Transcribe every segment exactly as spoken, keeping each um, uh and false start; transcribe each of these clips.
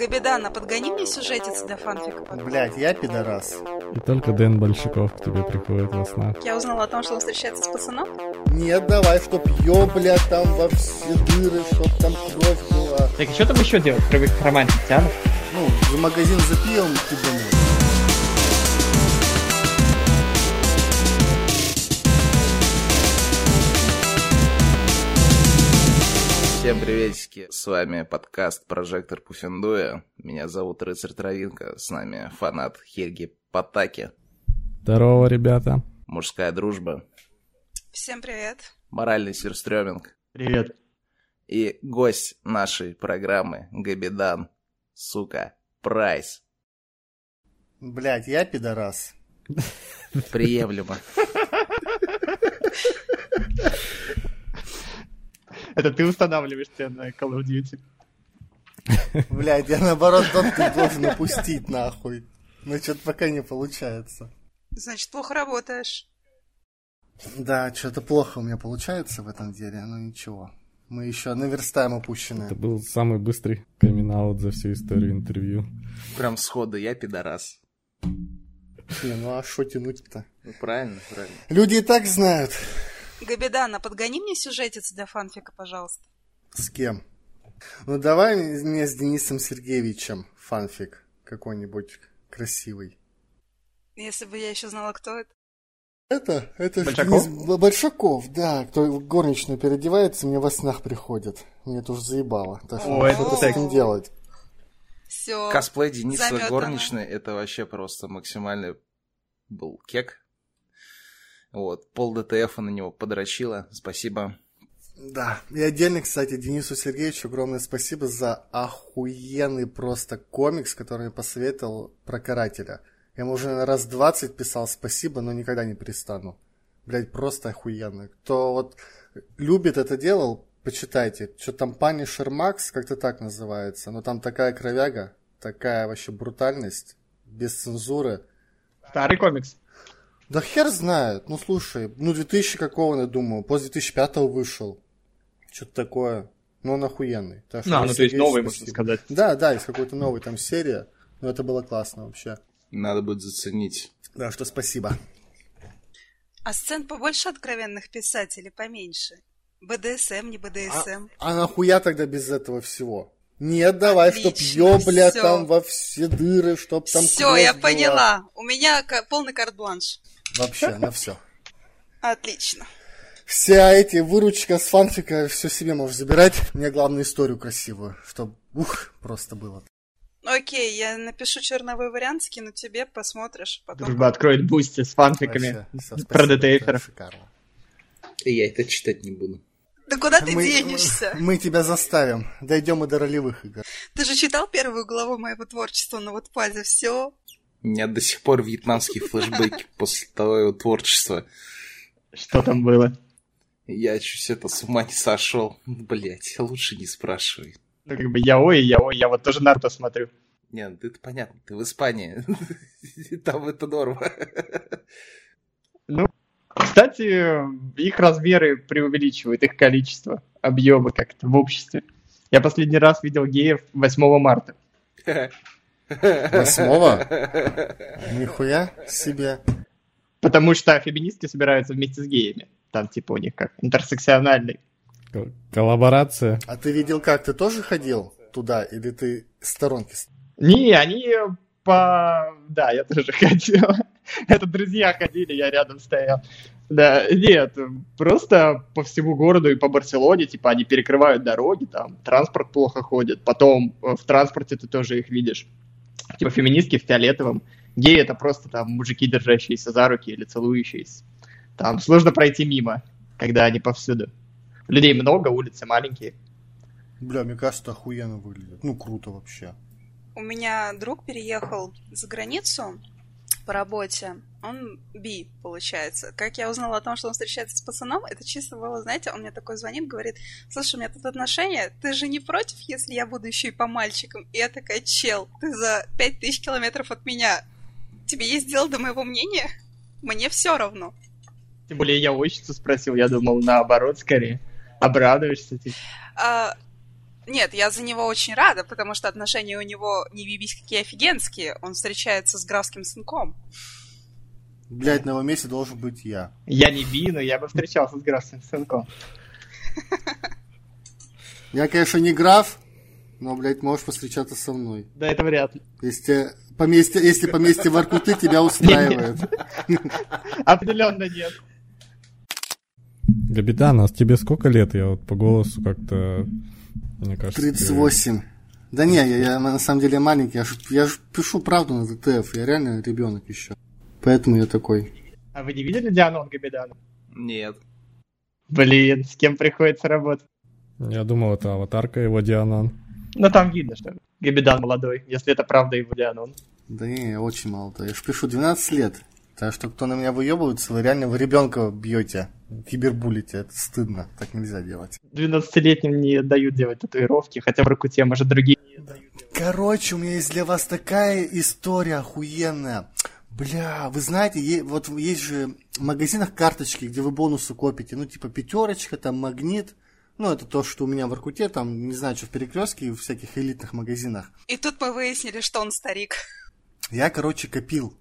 Габедан, а подгони мне сюжетец для фанфика. Блять, я пидорас. И только Дэн Большаков к тебе приходит во сна. Я узнала о том, что он встречается с пацаном? Нет, давай, чтоб ё, блядь, там во все дыры, чтоб там кровь была. Так, и что там еще делать, кроме романтики, а? Ну, за магазин запил, ты думаешь. Всем приветики, с вами подкаст «Прожектор Пуффендуя». Меня зовут Рыцарь Травинка, с нами фанат Хельги Потаки. Здорово, ребята. Мужская дружба. Всем привет. Моральный сирстрёминг. Привет. И гость нашей программы Габедан, сука, Прайс. Блять, я пидорас. Приемлемо. Это ты устанавливаешь цену на Call of Duty. Блядь, я наоборот тот, кто должен опустить нахуй. Но что-то пока не получается. Значит, плохо работаешь. Да, что-то плохо у меня получается в этом деле, но ничего. Мы еще наверстаем упущенное. Это был самый быстрый камин-аут за всю историю интервью. Прям сходу, я пидорас. Не, ну а что тянуть-то? Ну правильно, правильно. Люди и так знают. Габедан, а подгони мне сюжетец для фанфика, пожалуйста. С кем? Ну, давай мне с Денисом Сергеевичем фанфик какой-нибудь красивый. Если бы я еще знала, кто это. Это? Это Большаков? Денис Большаков, да. Кто в горничную переодевается, мне во снах приходит. Мне это уже заебало. Так что надо что-то с этим делать. Все. Косплей Дениса Горничной, это вообще просто максимальный был кек. Вот, пол ДТФа на него подрочило, спасибо. Да, и отдельно, кстати, Денису Сергеевичу огромное спасибо за охуенный просто комикс, который посоветовал про карателя. Я ему уже раз двадцать писал спасибо, но никогда не перестану. Блять, просто охуенно. Кто вот любит это делал, почитайте. Что-то там Панишер Макс, как-то так называется. Но там такая кровяга, такая вообще брутальность, без цензуры. Старый комикс. Да хер знает, ну слушай, ну две тысячи какого, я думаю, после две тысячи пятого вышел, что-то такое, но он охуенный. Да, ну то есть новый, можно сказать. Да, да, есть какой-то новый там серия, но это было классно вообще. Надо будет заценить. Да, что спасибо. А сцен побольше откровенных писателей, поменьше? БДСМ, не БДСМ. А, а нахуя тогда без этого всего? Нет, давай, отлично, чтоб ё, бля, всё. Там во все дыры, чтоб там все, кровь я была. Поняла, у меня полный карт-бланш. Вообще, на все. Отлично. Вся эти выручка с фанфика, все себе можешь забирать. Мне главное историю красивую, чтобы ух, просто было. Окей, я напишу черновой вариант, скину тебе, посмотришь потом. Дружба откроет бусти с фанфиками вообще, все, про ДТФеров. И я это читать не буду. Да куда ты мы, денешься? Мы, мы тебя заставим. Дойдем и до ролевых игр. Ты же читал первую главу моего творчества на Вотпаде, все. У меня до сих пор вьетнамские флешбеки после твоего творчества. Что там было? Я чуть это с ума не сошел. Блять, лучше не спрашивай. Ну как бы я ой, я ой, я вот тоже Наруто смотрю. Нет, это понятно, ты в Испании. Там это норма. Ну, кстати, их размеры преувеличивают, их количество, объемы как-то в обществе. Я последний раз видел геев восьмого марта. Восьмого? Нихуя себе. Потому что феминистки собираются вместе с геями. Там типа у них как интерсекциональный. Коллаборация. А ты видел как? Ты тоже ходил туда? Или ты в сторонке? Не, они по... Да, я тоже ходил. Это друзья ходили, я рядом стоял. Да, нет, просто по всему городу и по Барселоне, типа, они перекрывают дороги, там, транспорт плохо ходит, потом в транспорте ты тоже их видишь. Типа, феминистки в фиолетовом, геи — это просто, там, мужики, держащиеся за руки или целующиеся. Там сложно пройти мимо, когда они повсюду. Людей много, улицы маленькие. Бля, мне кажется, охуенно выглядит. Ну, круто вообще. У меня друг переехал за границу по работе, он би, получается. Как я узнала о том, что он встречается с пацаном, это чисто было, знаете, он мне такой звонит, говорит, слушай, у меня тут отношения, ты же не против, если я буду еще и по мальчикам? И я такая, чел, ты за пять тысяч километров от меня. Тебе есть дело до моего мнения? Мне все равно. Тем более я ойщицу спросил, я думал, наоборот, скорее. Обрадуешься ты? А, Нет, я за него очень рада, потому что отношения у него не вибись какие офигенские. Он встречается с графским сынком. Блять, на его месте должен быть я. Я не би, но я бы встречался с графским сынком. Я, конечно, не граф, но, блядь, можешь повстречаться со мной. Да, это вряд ли. Если поместье, если поместье Воркуты тебя устраивает. Определенно нет. Габедан, а тебе сколько лет? Я вот по голосу как-то... Мне кажется, тридцать восемь. Ты... Да не, я, я на самом деле маленький. Я же, я же пишу правду на ДТФ. Я реально ребенок еще. Поэтому я такой. А вы не видели Дианон Габедана? Нет. Блин, с кем приходится работать? Я думал, это аватарка его Дианон. Ну там видно, что Габедан молодой, если это правда его Дианон. Да не, я очень молодой. Я же пишу двенадцать лет. Так что кто на меня выебывается, вы реально вы ребенка бьете, кибербулите, это стыдно, так нельзя делать. двенадцатилетним не дают делать татуировки, хотя в Рыкуте, может, другие не дают делать. Короче, у меня есть для вас такая история охуенная. Бля, вы знаете, е- вот есть же в магазинах карточки, где вы бонусы копите, ну типа пятерочка, там Магнит. Ну, это то, что у меня в Иркуте, там, не знаю, что в Перекрестке и в всяких элитных магазинах. И тут мы выяснили, что он старик. Я, короче, копил.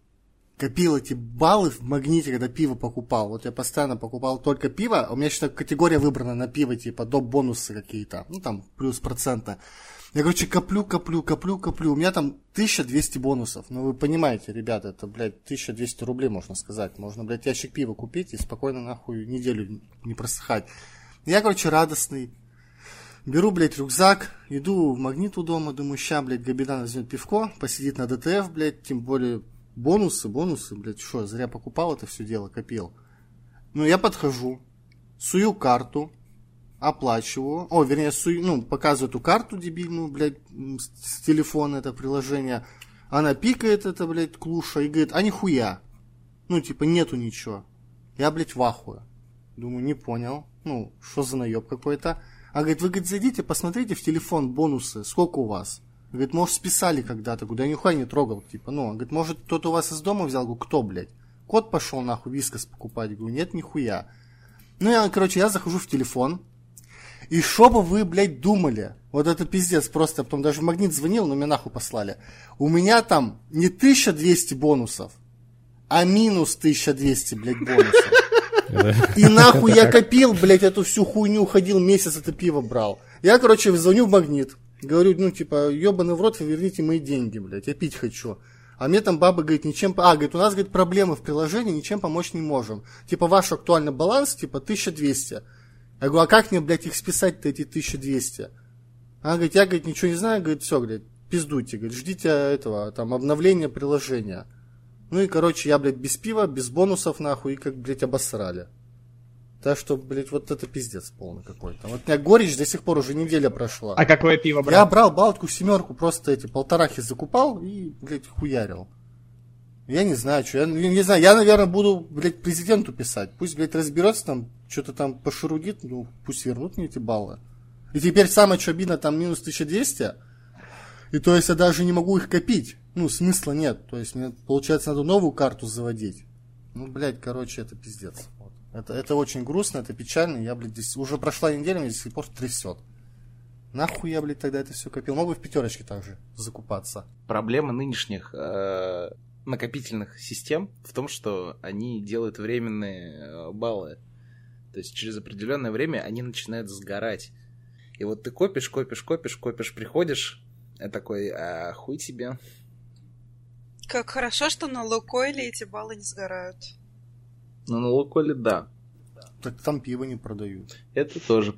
Копил эти баллы в Магните, когда пиво покупал. Вот я постоянно покупал только пиво. У меня сейчас категория выбрана на пиво, типа доп-бонусы какие-то. Ну, там, плюс процента. Я, короче, коплю, коплю, коплю, коплю. У меня там тысяча двести бонусов. Ну, вы понимаете, ребята, это, блядь, тысяча двести рублей, можно сказать. Можно, блядь, ящик пива купить и спокойно, нахуй, неделю не просыхать. Я, короче, радостный. Беру, блядь, рюкзак, иду в Магнит у дома, думаю, ща, блядь, Габедан возьмет пивко, посидит на ДТФ, блядь, тем более бонусы, бонусы, блядь, что, зря покупал это все дело, копил. Ну, я подхожу, сую карту, оплачиваю, о, вернее, сую, ну, показываю эту карту дебильную, блядь, с телефона это приложение, она пикает это, блядь, клуша и говорит, а нихуя, ну, типа, нету ничего. Я, блядь, в ахуе. Думаю, не понял. Ну, что за наеб какой-то. А говорит, вы, говорит, зайдите, посмотрите в телефон бонусы, сколько у вас. Говорит, может, списали когда-то, куда нихуя не трогал, типа, ну. Говорит, может, кто-то у вас из дома взял? Говорю, кто, блядь? Кот пошел, нахуй, вискас покупать? Говорю, нет, нихуя. Ну, я, короче, я захожу в телефон. И шо бы вы, блядь, думали? Вот это пиздец просто. Потом даже в Магнит звонил, но меня нахуй послали. У меня там не тысяча двести бонусов, а минус тысяча двести, блядь, бонусов. И нахуй я копил, блядь, эту всю хуйню, ходил месяц, это пиво брал. Я, короче, звоню в Магнит. Говорю, ну, типа, ебаный в рот, вы верните мои деньги, блядь, я пить хочу. А мне там баба говорит, ничем... А, говорит, у нас, говорит, проблемы в приложении, ничем помочь не можем. Типа, ваш актуальный баланс, типа, тысяча двести. Я говорю, а как мне, блядь, их списать-то, эти тысяча двести? Она говорит, я, говорит, ничего не знаю, говорит, все, говорит, пиздуйте, говорит, ждите этого, там, обновления приложения. Ну и, короче, я, блядь, без пива, без бонусов, нахуй, и как, блядь, обосрали. Так что, блядь, вот это пиздец полный какой-то. Вот у меня горечь до сих пор, уже неделя прошла. А какое пиво брал? Я брал Балтику семерку, просто эти полторахи закупал и, блядь, хуярил. Я не знаю, что, я не знаю, я, наверное, буду, блядь, президенту писать. Пусть, блядь, разберется там, что-то там пошурудит, ну, пусть вернут мне эти баллы. И теперь самое, что обидно, там минус тысяча двести, и то есть я даже не могу их копить. Ну, смысла нет. То есть мне, получается, надо новую карту заводить. Ну, блядь, короче, это пиздец. Вот. Это, это очень грустно, это печально. Я, блядь, здесь уже прошла неделя, меня до сих пор трясет. Нахуй я, блядь, тогда это все копил. Мог бы в пятерочке также закупаться. Проблема нынешних э, накопительных систем в том, что они делают временные баллы. То есть через определенное время они начинают сгорать. И вот ты копишь, копишь, копишь, копишь, приходишь, я такой, а хуй тебе... Как хорошо, что на Лукойле эти баллы не сгорают. Ну, на Лукойле, да. Так там пиво не продают. Это тоже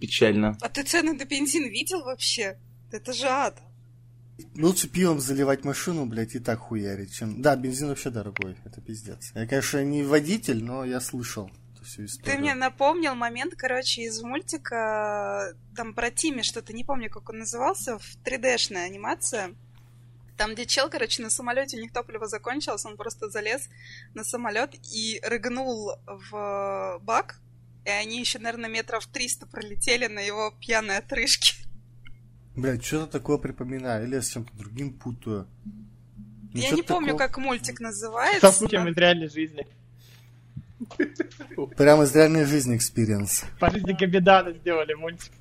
печально. А ты цены на бензин видел вообще? Это же ад. Лучше пивом заливать машину, блядь, и так хуярить, чем... Да, бензин вообще дорогой, это пиздец. Я, конечно, не водитель, но я слышал эту всю историю. Ты мне напомнил момент, короче, из мультика, там про Тимми что-то, не помню, как он назывался, в три-дэ-шная анимация. Там, где чел, короче, на самолете, у них топливо закончилось, он просто залез на самолет и рыгнул в бак, и они еще, наверное, метров триста пролетели на его пьяной отрыжке. Блядь, что-то такое припоминаю, или я с чем-то другим путаю. Ну, я не помню, такого... как мультик называется. Со путем из реальной жизни. Прямо из реальной жизни экспириенс. По жизни Габедана сделали мультик.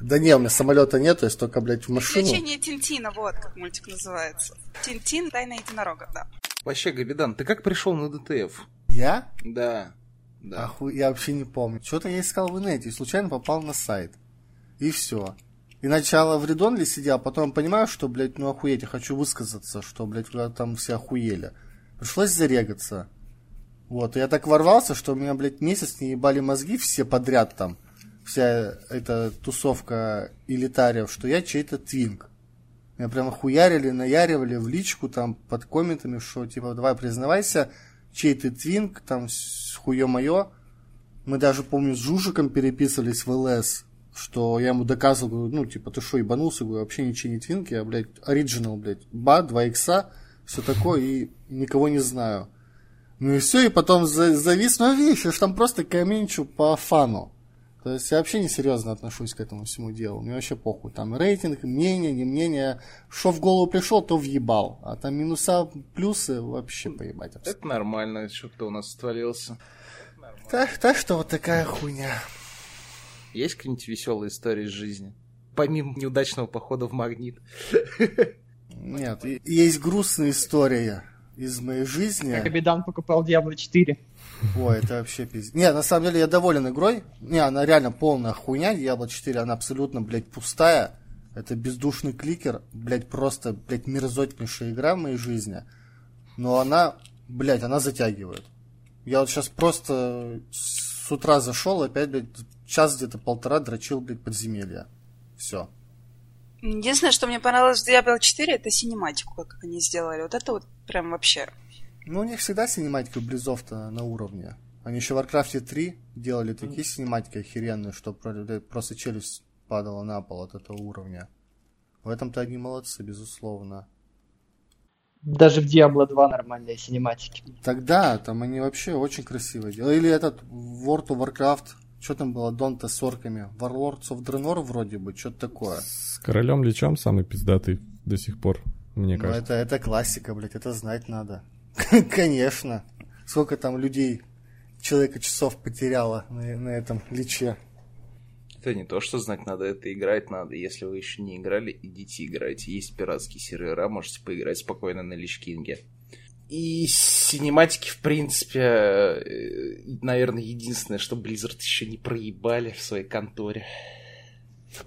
Да не, у меня самолета нет, то есть только, блядь, в машину. Приключение Тинтина, вот как мультик называется. Тинтин, тайна единорога, да. Вообще, Габедан, ты как пришел на ДТФ? Я? Да. Да. Оху... Я вообще не помню. Что-то я искал в инете и случайно попал на сайт. И все. И начало в Редонле сидел, потом понимаю, что, блядь, ну охуеть, я хочу высказаться, что, блядь, там все охуели. Пришлось зарегаться. Вот, и я так ворвался, что у меня, блядь, месяц не ебали мозги все подряд там. Вся эта тусовка элитариев, что я чей-то твинг. Меня прямо хуярили, наяривали в личку там под комментами, что типа, давай признавайся, чей ты твинг, там, хуё-моё. Мы даже, помню, с Жужиком переписывались в ЛС, что я ему доказывал, говорю, ну, типа, ты шо, ебанулся? Говорю, вообще ничего не твинг, я, блядь, оригинал, блядь, ба, два икса, все такое, и никого не знаю. Ну и все, и потом завис, ну, видишь, я ж там просто комменчу по фану. То есть я вообще несерьезно отношусь к этому всему делу. Мне вообще похуй. Там рейтинг, мнение, не мнение. Что в голову пришел, то въебал. А там минуса, плюсы вообще поебать. Абсолютно. Это нормально, что кто у нас створился. Так, так что вот такая хуйня. Есть какие-нибудь веселые истории из жизни? Помимо неудачного похода в Магнит. Нет, есть грустная история из моей жизни. Как Габедан покупал Диабло четыре. Ой, это вообще пиздец. Не, на самом деле я доволен игрой. Не, она реально полная хуйня. Диабло четыре, она абсолютно, блядь, пустая. Это бездушный кликер. Блядь, просто, блядь, мерзотнейшая игра в моей жизни. Но она, блядь, она затягивает. Я вот сейчас просто с утра зашел, опять, блядь, час где-то полтора дрочил, блядь, подземелья. Все. Единственное, что мне понравилось в Диабло четыре, это синематику, как они сделали. Вот это вот прям вообще... Ну, у них всегда синематика Близов-то на уровне. Они еще в Варкрафте три делали такие синематики охеренные, что просто челюсть падала на пол от этого уровня. В этом-то они молодцы, безусловно. Даже в Диабло два нормальные синематики. Тогда, там они вообще очень красиво делали. Или этот World of Warcraft, что там было, Донта с орками, Warlords of Draenor вроде бы, что-то такое. С королем Личом самый пиздатый до сих пор, мне кажется. Ну, это, это классика, блядь, это знать надо. Конечно. Сколько там людей, человека часов потеряло на, на этом Личе. Это не то, что знать надо, это играть надо. Если вы еще не играли, идите играйте. Есть пиратские сервера, можете поиграть спокойно на Лич-Кинге. И синематики, в принципе, наверное, единственное, что Blizzard еще не проебали в своей конторе.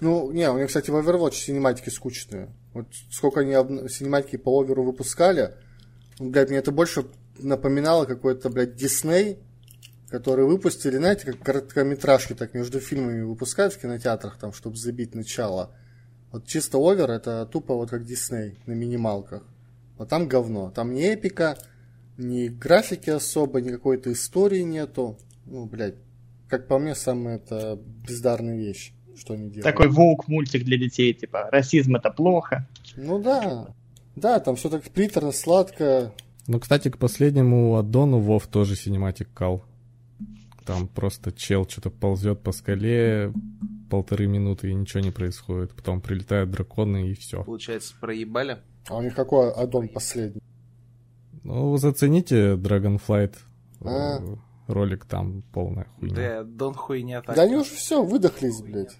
Ну, не, у меня, кстати, в Overwatch синематики скучные. Вот сколько они об... синематики по оверу выпускали... Блядь, мне это больше напоминало какой-то, блядь, Дисней, который выпустили, знаете, как короткометражки так между фильмами выпускают в кинотеатрах, там, чтобы забить начало. Вот чисто овер, это тупо вот как Дисней на минималках. Вот там говно. Там ни эпика, ни графики особо, ни какой-то истории нету. Ну, блядь, как по мне, самая это бездарная вещь, что они делают. Такой волк-мультик для детей, типа, расизм это плохо. Ну да. Да, там все так приторно, сладко. Ну, кстати, к последнему аддону Вов тоже синематик кал. Там просто чел что-то ползет по скале полторы минуты, и ничего не происходит. Потом прилетают драконы, и все. Получается, проебали? А у них какой аддон последний? Ну, зацените Dragonflight а? Ролик, там полная хуйня. Да, аддон хуйня так. Да они уже все, выдохлись, блядь.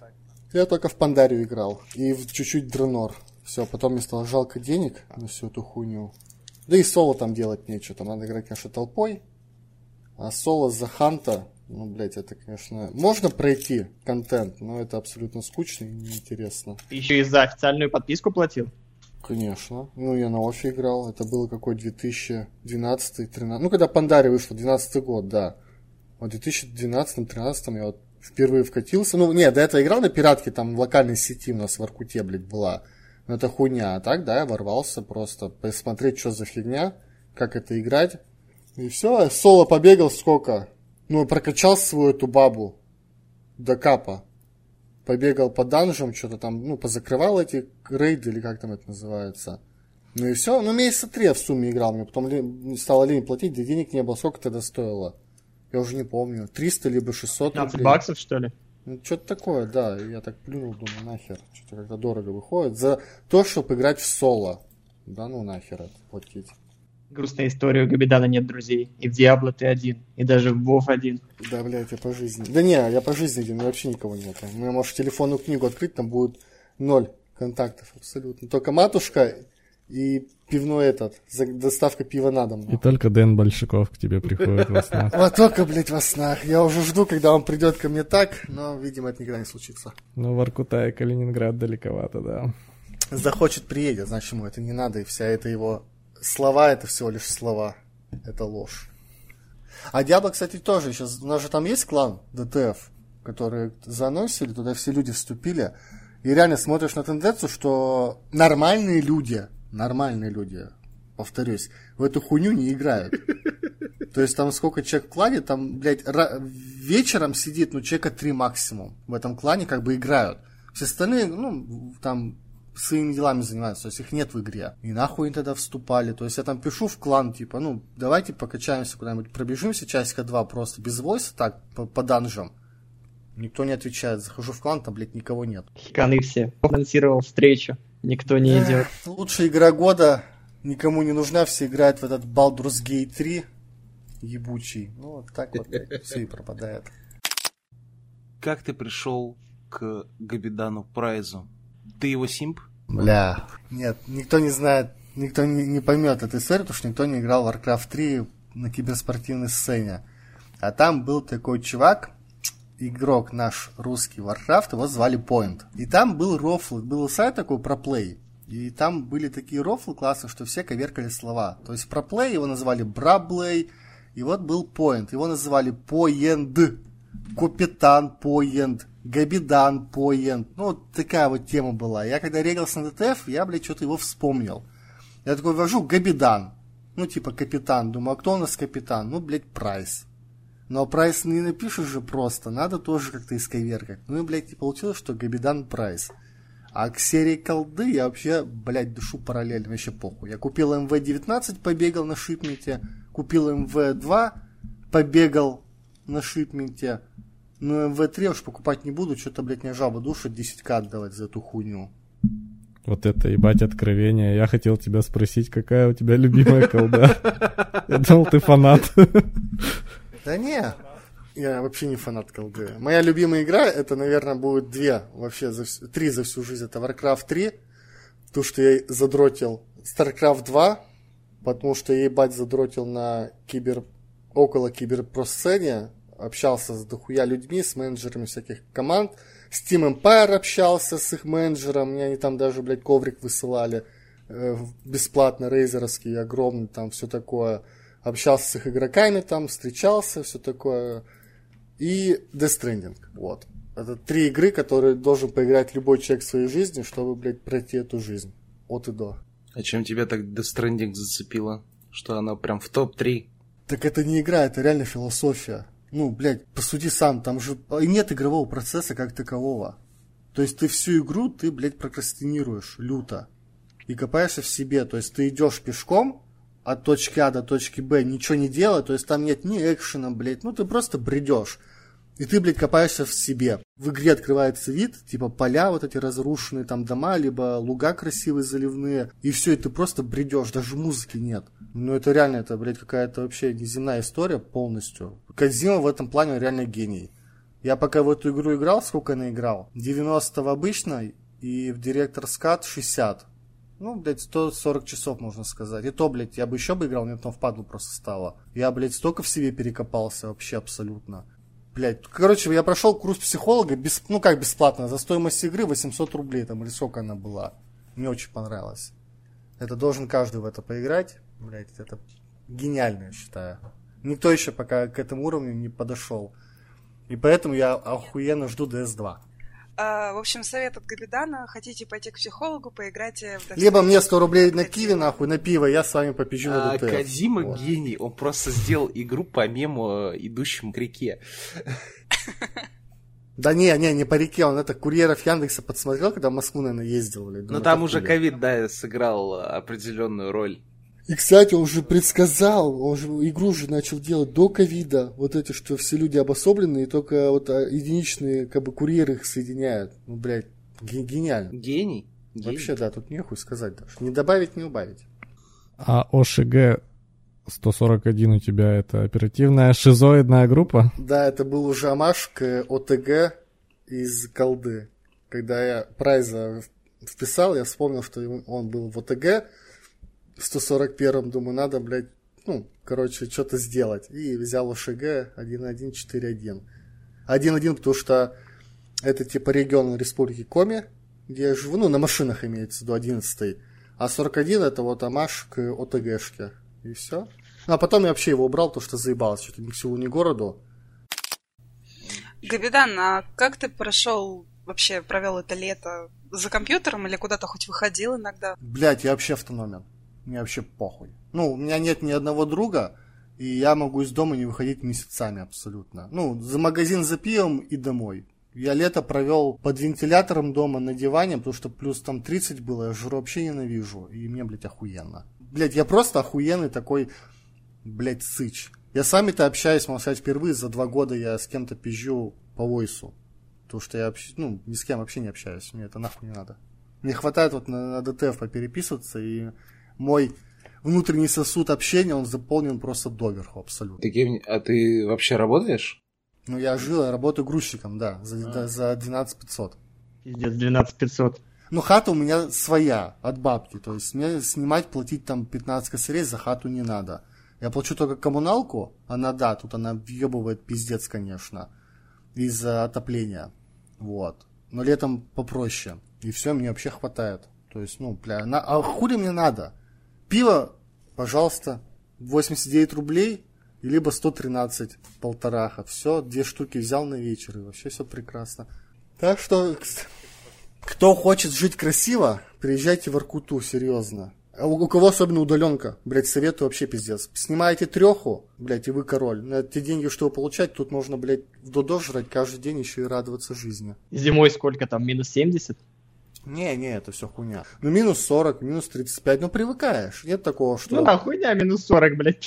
Я только в Пандарию играл. И в чуть-чуть Дренор. Все, потом мне стало жалко денег на всю эту хуйню. Да и соло там делать нечего. Там надо играть, конечно, толпой. А соло за Ханта, ну, блядь, это, конечно... Можно пройти контент, но это абсолютно скучно и неинтересно. Ты еще и за официальную подписку платил? Конечно. Ну, я на Офе играл. Это было какой две тысячи двенадцатый тринадцатый. Ну, когда Пандария вышла, двенадцатый год, да. Вот в две тысячи двенадцатом тринадцатом я вот впервые вкатился. Ну, не, до этого играл на пиратке, там в локальной сети у нас в Воркуте, блядь, была. Ну, это хуйня. А так, да, я ворвался просто посмотреть, что за фигня, как это играть. И все, соло побегал сколько? Ну, прокачал свою эту бабу до капа. Побегал по данжам, что-то там, ну, позакрывал эти рейды, или как там это называется. Ну и все, ну, месяца три я в сумме играл. Мне потом лень, стало лень платить, да денег не было. Сколько тогда стоило? Я уже не помню. триста либо шестьсот рублей. пятнадцать баксов, что ли? Ну, что-то такое, да, я так плюнул, думаю, нахер, что-то как-то дорого выходит. За то, чтобы играть в соло, да ну нахер это платить. грустная история, у Габедана нет друзей. И в Diablo ты один, и даже в WoW один. Да, блядь, я по жизни. Да не, я по жизни один, вообще никого нет. У меня можешь телефонную книгу открыть, там будет ноль контактов абсолютно. Только матушка и пивной этот, доставка пива на дом. Нахуй. И только Дэн Большаков к тебе приходит во снах. Вот только, блядь, во снах. Я уже жду, когда он придет ко мне так, но, видимо, это никогда не случится. Ну, Воркута и Калининград далековато, да. Захочет, приедет, значит, ему это не надо, и вся эта его... Слова — это всего лишь слова. Это ложь. А Диабло, кстати, тоже сейчас... У нас же там есть клан ДТФ, которые заносили, туда все люди вступили. И реально смотришь на тенденцию, что нормальные люди, нормальные люди, повторюсь, в эту хуйню не играют. То есть там сколько человек в клане, там, блядь, ра- вечером сидит, ну, человека три максимум. В этом клане как бы играют. Все остальные, ну, там... своими делами занимаются, то есть их нет в игре. И нахуй они тогда вступали. То есть я там пишу в клан, типа, ну, давайте покачаемся куда-нибудь, пробежимся часика два просто без войса, так, по, по данжам. Никто не отвечает. Захожу в клан, там, блядь, никого нет. Хиканы все. Анонсировал встречу. Никто не Эх, идет. Лучшая игра года. Никому не нужна. Все играют в этот Baldur's Gate три. Ебучий. Ну, вот так вот все и пропадает. Как ты пришел к Габедану Прайзу? Ты его симп? Бля. Нет, никто не знает, никто не, не поймет эту историю, потому что никто не играл в Warcraft три на киберспортивной сцене. А там был такой чувак, игрок наш русский Warcraft, его звали Point. И там был рофл, был сайт такой про плей. И там были такие рофлы классы, что все коверкали слова. То есть про плей его называли Браблей, и вот был Point. Его называли Поенд, Капитан Поенд, Габедан, Поен. Ну, вот такая вот тема была. Я когда регался на ДТФ, я, блядь, что-то его вспомнил. Я такой ввожу Габедан. Ну, типа, капитан. Думаю, а кто у нас капитан? Ну, блядь, Прайс. Но Прайс не напишешь же просто. Надо тоже как-то исковеркать. Ну, и, блядь, и получилось, что Габедан Прайс. А к серии колды я вообще, блядь, душу параллельно. Вообще похуй. Я купил эм вэ девятнадцать, побегал на шипменте. Купил эм вэ два, побегал на шипменте. Ну, эм вэ три я уж покупать не буду, что-то, блядь, мне жаба душит десять тысяч отдавать за эту хуйню. Вот это, ебать, откровение. Я хотел тебя спросить, какая у тебя любимая колда? Я думал, ты фанат. Да не, я вообще не фанат колды. Моя любимая игра, это, наверное, будет две, вообще, три за всю жизнь. Это Warcraft три, то, что я задротил. Starcraft два, потому что я, ебать, задротил на кибер... около киберпросцене. Общался с дохуя людьми, с менеджерами всяких команд. Steam Empire общался с их менеджером. Мне они там даже, блядь, коврик высылали. Э, бесплатно, рейзеровский, огромный, там все такое. Общался с их игроками там, встречался, все такое. И Death Stranding. Вот. Это три игры, которые должен поиграть любой человек в своей жизни, чтобы, блядь, пройти эту жизнь. От и до. А чем тебя так Death Stranding зацепило? Что она прям в топ три? Так это не игра, это реально философия. Ну, блядь, посуди сам, там же нет игрового процесса как такового. То есть ты всю игру, ты, блядь, прокрастинируешь люто. И копаешься в себе. То есть ты идешь пешком от точки А до точки Б, ничего не делая. То есть там нет ни экшена, блядь. Ну, ты просто бредешь. И ты, блядь, копаешься в себе. В игре открывается вид, типа поля вот эти разрушенные, там дома, либо луга красивые заливные. И все, и ты просто бредешь, даже музыки нет. Ну, это реально, это, блядь, какая-то вообще неземная история полностью. Кодзима в этом плане реально гений. Я пока в эту игру играл, сколько наиграл? девяносто в обычной и в Director's Cut шестьдесят. Ну, блядь, сто сорок часов, можно сказать. И то, блядь, я бы еще бы играл, мне потом впадло просто стало. Я, блядь, столько в себе перекопался вообще абсолютно. Блядь, короче, я прошел курс психолога, без, ну как бесплатно, за стоимость игры восемьсот рублей там, или сколько она была. Мне очень понравилось. Это должен каждый в это поиграть. Блядь, это гениально, я считаю. Никто еще пока к этому уровню не подошел. И поэтому я охуенно жду ди эс два. А, в общем, совет от Габедана. Хотите пойти к психологу, поиграйте в ди эс два. Либо мне сто рублей на киви, нахуй, на пиво, я с вами попизжу на ди ти эс. А Кодзима вот. Гений, он просто сделал игру по мему «Идущим к реке». Да не, не, не по реке, он это курьеров Яндекса подсмотрел, когда в Москву, наверное, ездил. Ну там уже ковид, да, сыграл определенную роль. И, кстати, он же предсказал, он же игру же начал делать до ковида, вот эти, что все люди обособлены, и только вот единичные, как бы, курьеры их соединяют. Ну, блядь, гениально. Гений? Гений. Вообще, да, тут нехуй сказать даже. Не добавить, не убавить. А ОШГ сто сорок один у тебя это оперативная шизоидная группа? Да, это был уже омаж к ОТГ из колды. Когда я Прайза вписал, я вспомнил, что он был в ОТГ в сто сорок первом, думаю, надо, блядь, ну, короче, что-то сделать. И взял ОШГ один один четыре один. один один, потому что это типа регион Республики Коми, где я живу, ну, на машинах имеется до одиннадцатой. А сорок один это вот омаж к ОТГшке. И все. А потом я вообще его убрал, потому что заебался, что-то ни к селу, ни к городу. Габедан, а как ты прошел, вообще провел это лето? За компьютером или куда-то хоть выходил иногда? Блять, я вообще автономен. Мне вообще похуй. Ну, у меня нет ни одного друга, и я могу из дома не выходить месяцами абсолютно. Ну, за магазин, за пивом и домой. Я лето провел под вентилятором дома на диване, потому что плюс там тридцать было, я жру вообще ненавижу. И мне, блядь, охуенно. Блядь, я просто охуенный такой, блядь, сыч. Я с вами-то общаюсь, можно сказать, впервые за два года я с кем-то пизжу по войсу. Потому что я вообще, ну, ни с кем вообще не общаюсь. Мне это нахуй не надо. Мне хватает вот на, на ДТФ попереписываться, и мой внутренний сосуд общения, он заполнен просто доверху абсолютно. Ты, а ты вообще работаешь? Ну, я жил, я работаю грузчиком, да, за, а. да, за двенадцать тысяч пятьсот. Пиздец, двенадцать тысяч пятьсот. Ну, хата у меня своя, от бабки, то есть мне снимать, платить там пятнадцать косарей за хату не надо. Я плачу только коммуналку, она, да, тут она въебывает пиздец, конечно, из-за отопления, вот. Но летом попроще, и все, мне вообще хватает, то есть, ну, бля, на... а хули мне надо? Пиво, пожалуйста, восемьдесят девять рублей, и либо сто тринадцать полтораха, все, две штуки взял на вечер, и вообще все прекрасно. Так что... Кто хочет жить красиво, приезжайте в Воркуту, серьезно. А у, у кого особенно удаленка, блядь, советую вообще пиздец. Снимаете треху, блядь, и вы король. На те деньги, что вы получаете, тут можно, блядь, в додо жрать каждый день еще и радоваться жизни. Зимой сколько там, минус семьдесят? Не, не, это все хуйня. Ну, минус сорок, минус тридцать пять, ну, привыкаешь. Нет такого, что... Ну, да, хуйня, минус сорок, блядь,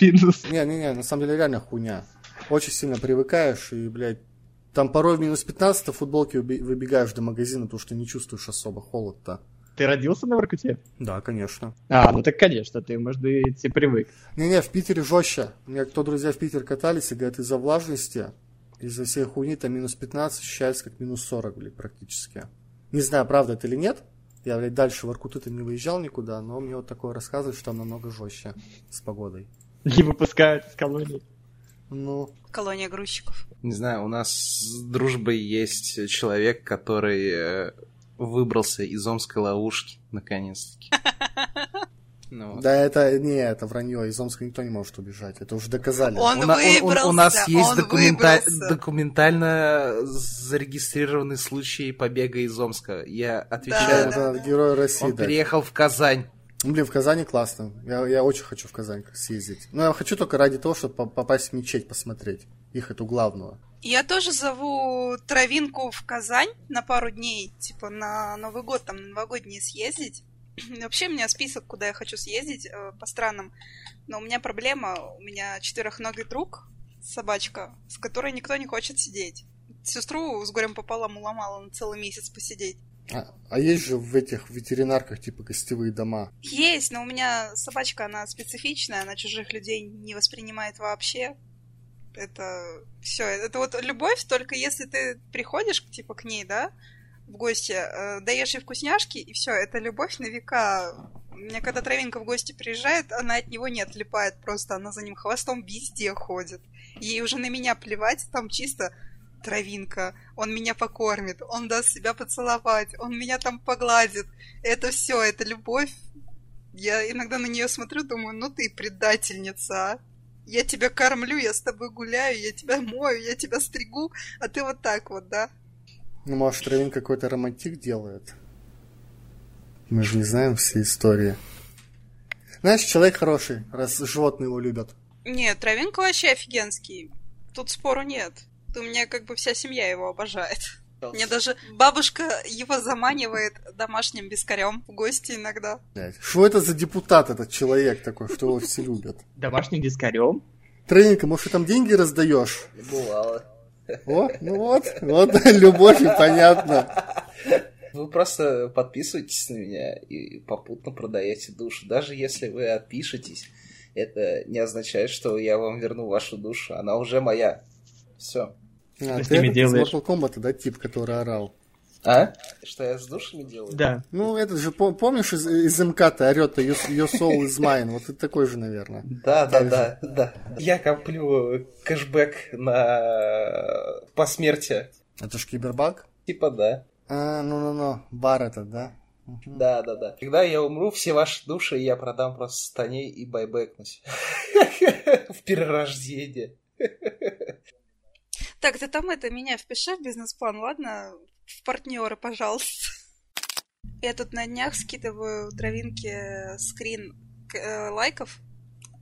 минус. Не, не, не, на самом деле реально хуйня. Очень сильно привыкаешь и, блядь, там порой в минус пятнадцать в футболке выбегаешь до магазина, потому что не чувствуешь особо холод-то. Ты родился на Воркуте? Да, конечно. А, ну так конечно, ты, может быть, и привык. Не-не, в Питере жестче. У меня кто друзья в Питер катались и говорят, из-за влажности, из-за всей хуйни, там минус пятнадцать ощущается как минус сорок, блядь, практически. Не знаю, правда это или нет. Я, блядь, дальше в Воркуты-то не выезжал никуда, но мне вот такое рассказывают, что там намного жестче с погодой. Не выпускают из колонии. Ну. Колония грузчиков. Не знаю, у нас с дружбой есть человек, который э, выбрался из омской ловушки, наконец-таки. Ну, вот. Да, это не это вранье. Из Омска никто не может убежать. Это уже доказали. Он у, выбрался, у, у, у нас есть он документа... документально зарегистрированный случай побега из Омска. Я отвечаю. Да, да, герой России. Он да. Приехал в Казань. Блин, в Казани классно. Я, я очень хочу в Казань съездить. Но я хочу только ради того, чтобы попасть в мечеть посмотреть. Их эту главную. Я тоже зову Травинку в Казань на пару дней. Типа на Новый год, там на новогодние съездить. Вообще у меня список, куда я хочу съездить по странам. Но у меня проблема. У меня четырехногий друг, собачка, с которой никто не хочет сидеть. Сестру с горем пополам уломала на целый месяц посидеть. А, а есть же в этих ветеринарках типа гостевые дома? Есть, но у меня собачка, она специфичная, она чужих людей не воспринимает вообще. Это все, это вот любовь, только если ты приходишь типа к ней, да, в гости, даешь ей вкусняшки, и все, это любовь на века. У меня когда Травинка в гости приезжает, она от него не отлипает просто, она за ним хвостом везде ходит. Ей уже на меня плевать, там чисто... Травинка, он меня покормит, он даст себя поцеловать, он меня там погладит. Это все, это любовь. Я иногда на нее смотрю, думаю, ну ты предательница, а? Я тебя кормлю, я с тобой гуляю, я тебя мою, я тебя стригу, а ты вот так вот, да? Ну, может, Травинка какой-то романтик делает? Мы же не знаем все истории. Знаешь, человек хороший, раз животные его любят. Нет, Травинка вообще офигенский. Тут спору нет. У меня как бы вся семья его обожает. Мне даже бабушка его заманивает домашним бискарем в гости иногда. Что это за депутат этот человек такой, что его все любят? Домашним бискарем? Травинка, может, ты там деньги раздаешь? Бывало. О, ну вот, вот любовь и понятно. Вы просто подписывайтесь на меня и попутно продаете душу. Даже если вы отпишетесь, это не означает, что я вам верну вашу душу. Она уже моя. Все. А, ты это делаешь? Mortal Kombat, да, тип, который орал? А? Что я с душами делаю? Да. Ну, этот же, помнишь, из, из МК-то орёт «Your soul is mine», вот это такой же, наверное. Да, да, да, да. Я коплю кэшбэк на посмертие. Это ж кибербаг? Типа да. А, ну-ну-ну, бар этот, да? Да, да, да. Когда я умру, все ваши души я продам просто Стане и байбэкнусь. В перерождение. Так, ты там это, меня впиши в бизнес-план, ладно? В партнеры, пожалуйста. Я тут на днях скидываю Травинке скрин э, лайков.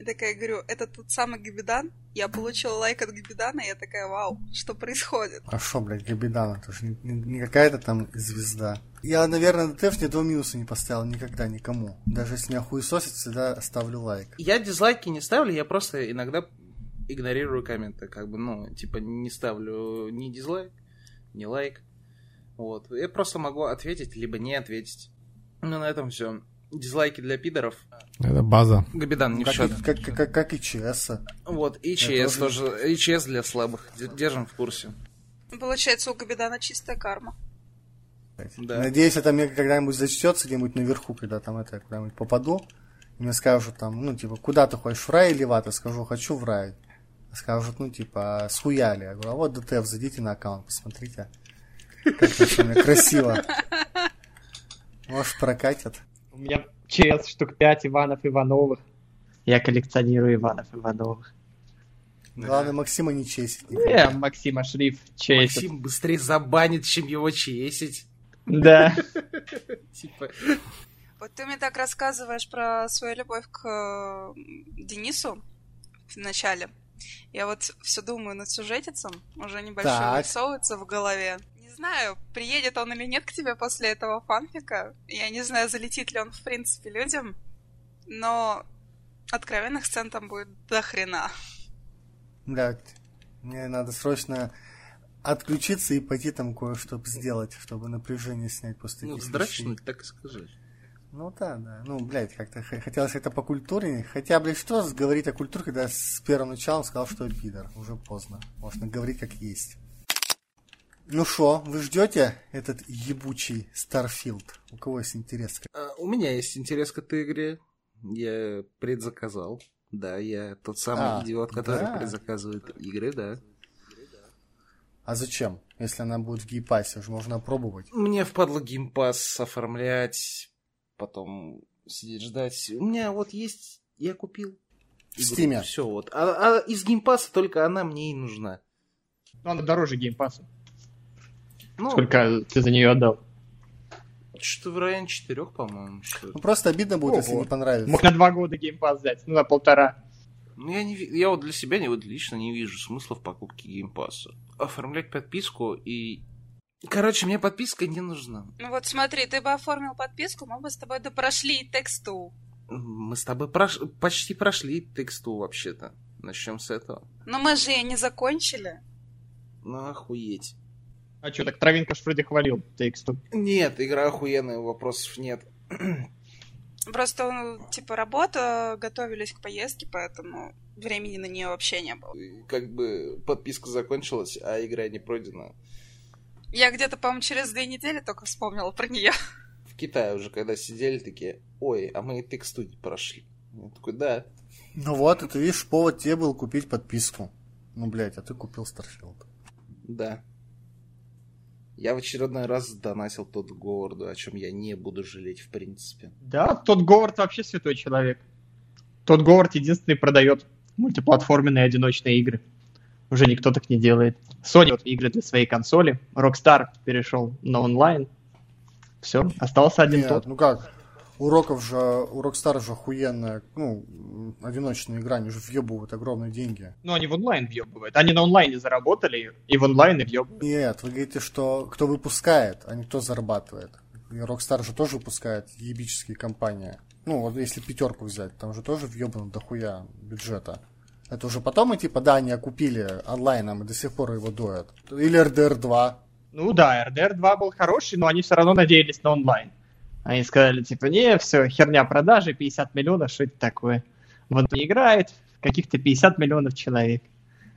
Я такая говорю, это тот самый Габедан. Я получила лайк от Габедана, и я такая, вау, что происходит? А шо, блядь, Габедан, это же не, не какая-то там звезда. Я, наверное, на ДТФ ни до минуса не поставил никогда никому. Даже если меня хуесосит, всегда ставлю лайк. Я дизлайки не ставлю, я просто иногда игнорирую комменты. Как бы, ну, типа, не ставлю ни дизлайк, ни лайк. Вот. Я просто могу ответить, либо не ответить. Ну, на этом все. Дизлайки для пидоров. Это база. Габедан не в счет. Как, как, как, как ИЧС. Вот, ИЧС тоже. тоже. ИЧС для слабых. Держим в курсе. Получается, у Габедана чистая карма. Да. Надеюсь, это мне когда-нибудь зачтется где-нибудь наверху, когда там это, куда-нибудь попаду. И мне скажут там, ну, типа, куда ты хочешь, в рай или в ад? Я скажу, хочу в рай. Скажут, ну, типа, схуяли. Я говорю, а вот ДТФ, зайдите на аккаунт, посмотрите. Как красиво. Может, прокатят. У меня через штук пять Иванов-Ивановых. Я коллекционирую Иванов-Ивановых. Главное, Максима не чесить. Не, Максима шрифт чесит. Максим быстрее забанит, чем его чесить. Да. Вот ты мне так рассказываешь про свою любовь к Денису в начале. Я вот все думаю над сюжетицем. Уже небольшое рисовывается в голове. Не знаю, приедет он или нет к тебе после этого фанфика. Я не знаю, залетит ли он, в принципе, людям. Но откровенных сцен там будет до хрена. Да, мне надо срочно отключиться и пойти там кое-что сделать, чтобы напряжение снять после этих. Ну, вздрачнуть, так и скажи. Ну да, да. Ну, блядь, как-то хотелось это по культуре. Хотя, блядь, что говорить о культуре, когда с первого начала сказал, что я пидор. Уже поздно. Можно говорить как есть. Ну шо, вы ждете этот ебучий Starfield? У кого есть интерес? А, у меня есть интерес к этой игре. Я предзаказал. Да, я тот самый а, идиот, который да. предзаказывает игры, да. А зачем? Если она будет в геймпассе, уже можно пробовать. Мне впадло геймпасс оформлять, потом сидеть ждать. У меня вот есть, я купил. В Steam. Все вот. А, а из геймпасса только она мне и нужна. Но она дороже геймпасса. Ну, сколько ты за нее отдал? Что-то в районе четырех, по-моему. Ну, просто обидно будет, Ого. если не понравится. Мог на два года геймпасс взять, ну на полтора. Ну, я, не, я вот для себя не, вот лично не вижу смысла в покупке геймпасса. Оформлять подписку и... Короче, мне подписка не нужна. Ну вот смотри, ты бы оформил подписку, мы бы с тобой допрошли тексту. Мы с тобой прош... почти прошли тексту вообще-то. Начнем с этого. Но мы же и не закончили. Ну, охуеть. А чё, так Травинка ж вроде хвалил Тексту. Нет, игра охуенная, вопросов нет. Просто, ну, типа, работа, готовились к поездке, поэтому времени на нее вообще не было. Как бы подписка закончилась, а игра не пройдена. Я где-то, по-моему, через две недели только вспомнила про нее. В Китае уже, когда сидели, такие, ой, а мы и Тексту не прошли. Я такой, да. Ну вот, это, видишь, повод тебе был купить подписку. Ну, блядь, а ты купил Starfield. Да. Я в очередной раз донатил Тодд Говарду, о чем я не буду жалеть, в принципе. Да, Тодд Говард вообще святой человек. Тодд Говард единственный продает мультиплатформенные одиночные игры. Уже никто так не делает. Sony игры для своей консоли. Rockstar перешел на онлайн. Все, остался один Тодд. Ну как, у Роков же, у Rockstar же охуенная, ну, одиночная игра, они же въебывают огромные деньги. Ну, они в онлайн въебывают. Они на онлайне заработали и в онлайне въебывают. Нет, вы говорите, что кто выпускает, а не кто зарабатывает. И Rockstar же тоже выпускает ебические компании. Ну, вот если пятерку взять, там же тоже въебано дохуя бюджета. Это уже потом и типа, да, они окупили онлайном и до сих пор его доят. Или эр дэ эр два. Ну да, эр дэ эр два был хороший, но они все равно надеялись на онлайн. Они сказали, типа, не, все, херня продажи, пятьдесят миллионов, что это такое? в это играет каких-то пятьдесят миллионов человек.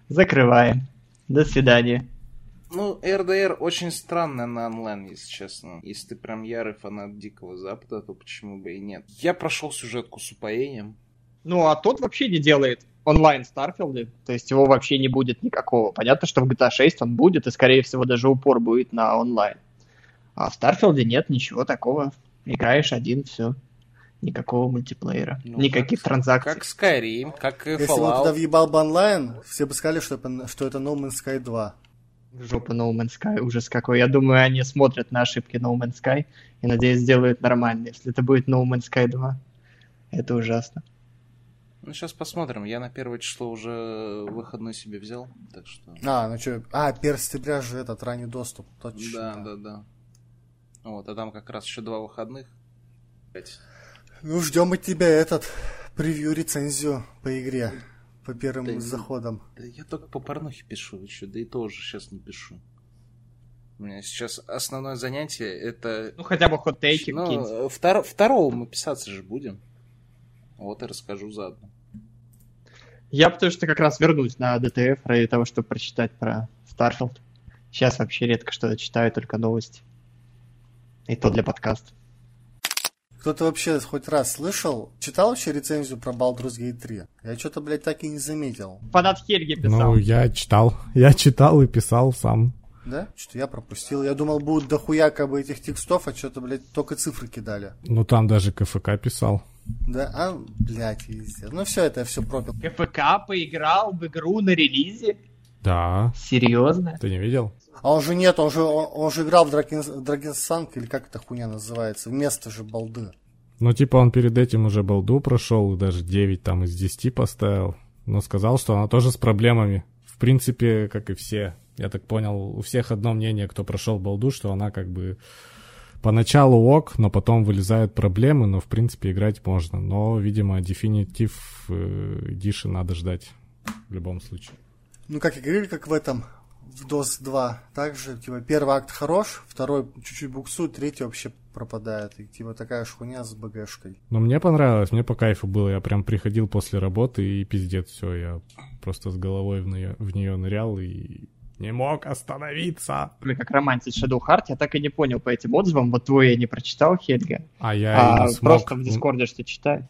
Закрываем. До свидания. Ну, эр дэ эр очень странная на онлайн, если честно. Если ты прям ярый фанат Дикого Запада, то почему бы и нет? Я прошел сюжетку с упоением. Ну, а тот вообще не делает онлайн Starfield, то есть его вообще не будет никакого. Понятно, что в джи ти эй шесть он будет, и, скорее всего, даже упор будет на онлайн. А в Starfield нет ничего такого. Играешь один, все. Никакого мультиплеера, ну, никаких как, транзакций. Как Skyrim, как Fallout. Если бы он туда въебал бы онлайн, все бы сказали, что, что это No Man's Sky два. Жопа No Man's Sky, ужас какой. Я думаю, они смотрят на ошибки No Man's Sky и, надеюсь, сделают нормально. Если это будет No Man's Sky два, это ужасно. Ну, сейчас посмотрим. Я на первое число уже выходной себе взял, так что... А, ну что, а, первое сентября же этот ранний доступ. Точно. Да, да, да. Вот, а там как раз еще два выходных. Пять. Ну, ждем от тебя этот превью-рецензию по игре, по первым да, заходам. Да, я только по порнухе пишу еще, да и тоже сейчас не пишу. У меня сейчас основное занятие это... Ну, хотя бы хот-тейки ну, втор... Второго мы писаться же будем. Вот и расскажу заодно. Я потому что как раз вернусь на ДТФ ради того, чтобы прочитать про Starfield. Сейчас вообще редко что-то читаю, только новости. И то для подкаста. Кто-то вообще хоть раз слышал, читал вообще рецензию про Baldur's Gate три? Я что-то, блядь, так и не заметил. Фанат Хельги писал. Ну, я читал. Я читал и писал сам. Да? Что-то я пропустил. Я думал, будет дохуя как бы этих текстов, а что-то, блядь, только цифры кидали. Ну, там даже КФК писал. Да, а, блядь, везде. Ну, все это я все пропил. КФК поиграл в игру на релизе? Да. Серьезно? Ты не видел? А он же нет, он же, он, он же играл в Dragon's или как эта хуйня называется, вместо же балды. Ну, типа, он перед этим уже балду прошел, даже девять там из десяти поставил, но сказал, что она тоже с проблемами. В принципе, как и все, я так понял, у всех одно мнение, кто прошел балду, что она как бы поначалу ок, но потом вылезают проблемы, но в принципе играть можно. Но, видимо, Definitive Edition надо ждать в любом случае. Ну, как и говорили, как в этом... В дос два также, типа, первый акт хорош, второй чуть-чуть буксует, третий вообще пропадает. И, типа, такая шхуня с БГшкой. Но мне понравилось, мне по кайфу было. Я прям приходил после работы и пиздец, все, я просто с головой в нее, в нее нырял и не мог остановиться. Блин, как романтик Shadow Heart, я так и не понял по этим отзывам. Вот твой я не прочитал, Хельга. А я а, и не смог. Просто в Дискорде что читаю.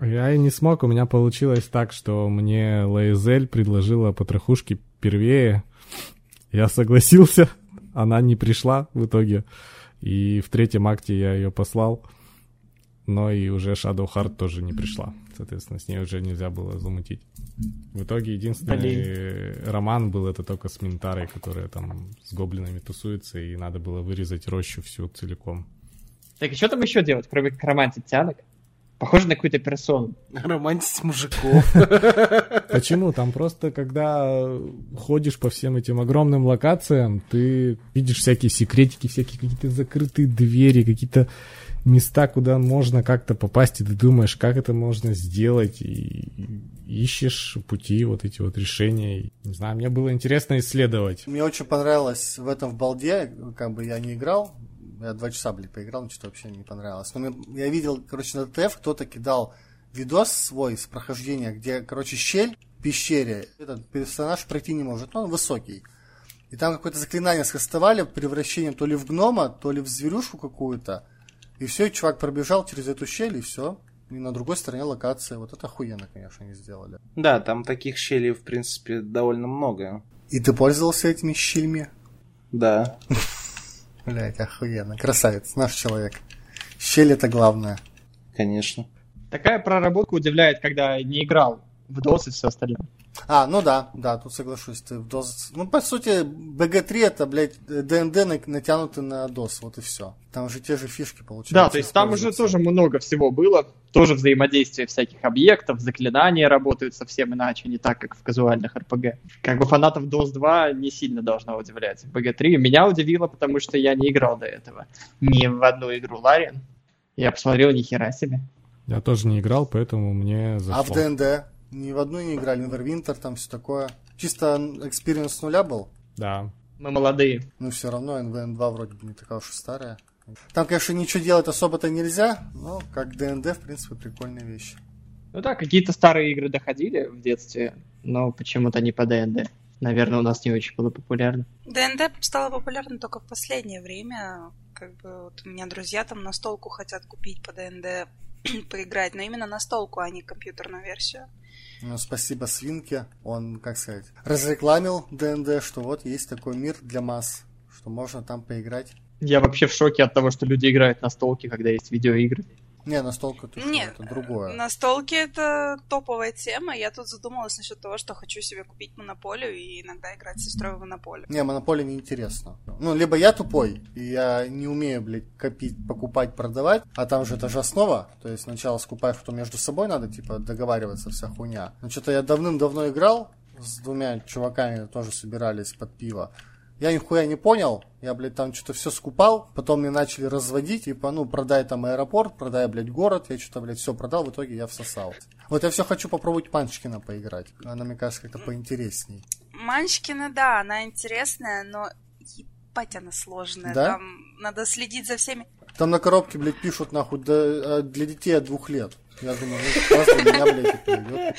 Я и не смог, у меня получилось так, что мне Лаизель предложила потрохушки первее. Я согласился, она не пришла в итоге, и в третьем акте я ее послал, но и уже Shadow Heart тоже не пришла, соответственно, с ней уже нельзя было замутить. В итоге единственный Блин. роман был это только с Минтарой, которая там с гоблинами тусуется, и надо было вырезать рощу всю целиком. Так, и что там еще делать, кроме как романтить тянок? Похоже на какую-то персону. Романтить мужиков. Почему? Там просто, когда ходишь по всем этим огромным локациям, ты видишь всякие секретики, всякие какие-то закрытые двери, какие-то места, куда можно как-то попасть, и ты думаешь, как это можно сделать, и ищешь пути, вот эти вот решения. Не знаю, мне было интересно исследовать. Мне очень понравилось в этом в балде, как бы я не играл, я два часа, блин, поиграл, но что-то вообще не понравилось. Но мне, я видел, короче, на ДТФ кто-то кидал видос свой с прохождения, где, короче, щель в пещере. Этот персонаж пройти не может, но он высокий. И там какое-то заклинание скастовали, превращение то ли в гнома, то ли в зверюшку какую-то. И все, и чувак пробежал через эту щель, и все. И на другой стороне локации. Вот это охуенно, конечно, они сделали. Да, там таких щелей, в принципе, довольно много. И ты пользовался этими щелями? Да. Блять, охуенно. Красавец, наш человек. Щель это главное. Конечно. Такая проработка удивляет, когда не играл в дос и все остальное. А, ну да, да, тут соглашусь. Ты в дос... Ну, по сути, би джи три это, блядь, ди энд ди натянутый на дос, вот и все. Там уже те же фишки получаются. Да, то есть там уже тоже много всего было. Тоже взаимодействие всяких объектов, заклинания работают совсем иначе, не так, как в казуальных эр пи джи. Как бы фанатов дос два не сильно должно удивлять. би джи три меня удивило, потому что я не играл до этого. Ни в одну игру Ларин. Я посмотрел, ни хера себе. Я тоже не играл, поэтому мне зашло. А в ди энд ди? Ни в одну не играли, Neverwinter, там все такое. Чисто экспириенс с нуля был? Да. Мы молодые. Ну все равно, эн ви эм два вроде бы не такая уж и старая. Там, конечно, ничего делать особо-то нельзя, но как ди энд ди, в принципе, прикольные вещи. Ну да, какие-то старые игры доходили в детстве, но почему-то не по ДНД. Наверное, у нас не очень было популярно. ДНД стало популярно только в последнее время. Как бы вот у меня друзья там настолку хотят купить по ДНД, поиграть, но именно настолку, а не компьютерную версию. Ну, спасибо Свинке, он, как сказать, разрекламил ДНД, что вот есть такой мир для масс, что можно там поиграть. Я вообще в шоке от того, что люди играют настолки, когда есть видеоигры. Не, настолка тут это другое. Настолки — это топовая тема. Я тут задумалась насчет того, что хочу себе купить монополию и иногда играть с сестрой в монополию. Не, монополия неинтересна. Ну, либо я тупой, и я не умею, блядь, копить, покупать, продавать, а там же это же основа. То есть сначала скупаешь, потом между собой надо, типа, договариваться, вся хуйня. Ну, что-то я давным-давно играл с двумя чуваками, тоже собирались под пиво. Я нихуя не понял, я, блядь, там что-то все скупал, потом мне начали разводить, типа, ну, продай там аэропорт, продай, блядь, город, я что-то, блядь, все продал, в итоге я всосал. Вот я все хочу попробовать Манчкина поиграть, она, мне кажется, как-то поинтересней. Манчкина, да, она интересная, но ебать она сложная, да? Там надо следить за всеми. Там на коробке, блядь, пишут, нахуй, для детей от двух лет. Я думаю, ну, раз у меня, блядь, это придет.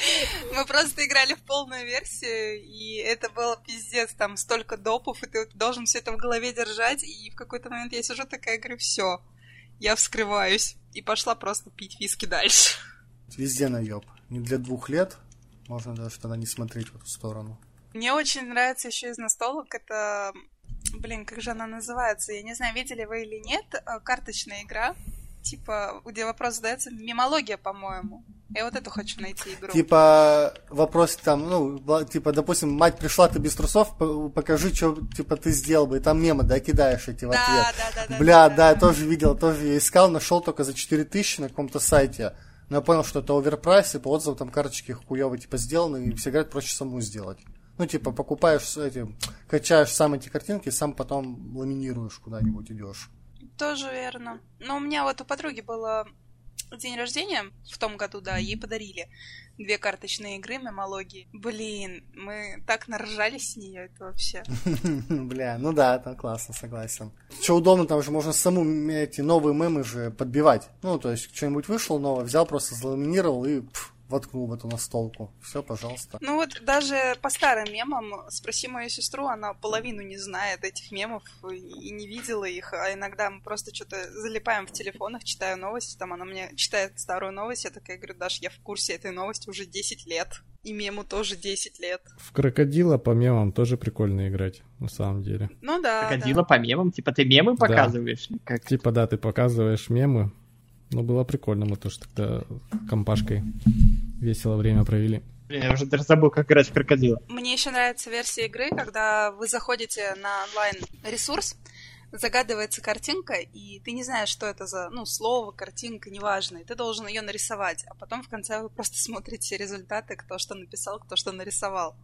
Мы просто играли в полную версию, и это было пиздец, там столько допов, и ты должен все это в голове держать, и в какой-то момент я сижу такая, говорю, все, я вскрываюсь, и пошла просто пить виски дальше. Везде наеб. Не для двух лет, можно даже тогда не смотреть в эту сторону. Мне очень нравится еще из настолок, это, блин, как же она называется, я не знаю, видели вы или нет, карточная игра. Типа, где вопрос задается, мемология, по-моему. Я вот эту хочу найти игру. Типа, вопрос там, ну, типа, допустим, мать пришла, ты без трусов, покажи, что, типа, ты сделал бы. И там мемы, да, кидаешь эти в да, ответ. Да, да, бля, да, да, да, я тоже видел, тоже я искал, нашел только за четыре тысячи на каком-то сайте. Но я понял, что это оверпрайс, и по отзывам там карточки хуёвые, типа, сделаны, и все говорят, проще саму сделать. Ну, типа, покупаешь эти, качаешь сам эти картинки, сам потом ламинируешь куда-нибудь, идешь. Тоже верно. Но у меня вот у подруги было день рождения в том году, да, ей подарили две карточные игры мемологии. Блин, мы так наржались с нее, это вообще. Бля, ну да, это классно, согласен. Что удобно, там же можно саму эти новые мемы же подбивать. Ну, то есть, что-нибудь вышло новое, взял, просто заламинировал и... воткнул в эту настолку. Все, пожалуйста. Ну вот даже по старым мемам спроси мою сестру, она половину не знает этих мемов и не видела их, а иногда мы просто что-то залипаем в телефонах, читаю новости, там она мне читает старую новость, я такая говорю, Даш, я в курсе этой новости уже десять лет, и мему тоже десять лет. В крокодила по мемам тоже прикольно играть, на самом деле. Ну да. Крокодила да. По мемам? Типа ты мемы да. Показываешь? Как? Типа да, ты показываешь мемы. Ну, было прикольно, мы тоже тогда компашкой весело время провели. Блин, я уже даже забыл, как играть в крокодила. Мне еще нравится версия игры, когда вы заходите на онлайн-ресурс, загадывается картинка, и ты не знаешь, что это за, ну, слово, картинка, неважно, и ты должен ее нарисовать, а потом в конце вы просто смотрите результаты, кто что написал, кто что нарисовал.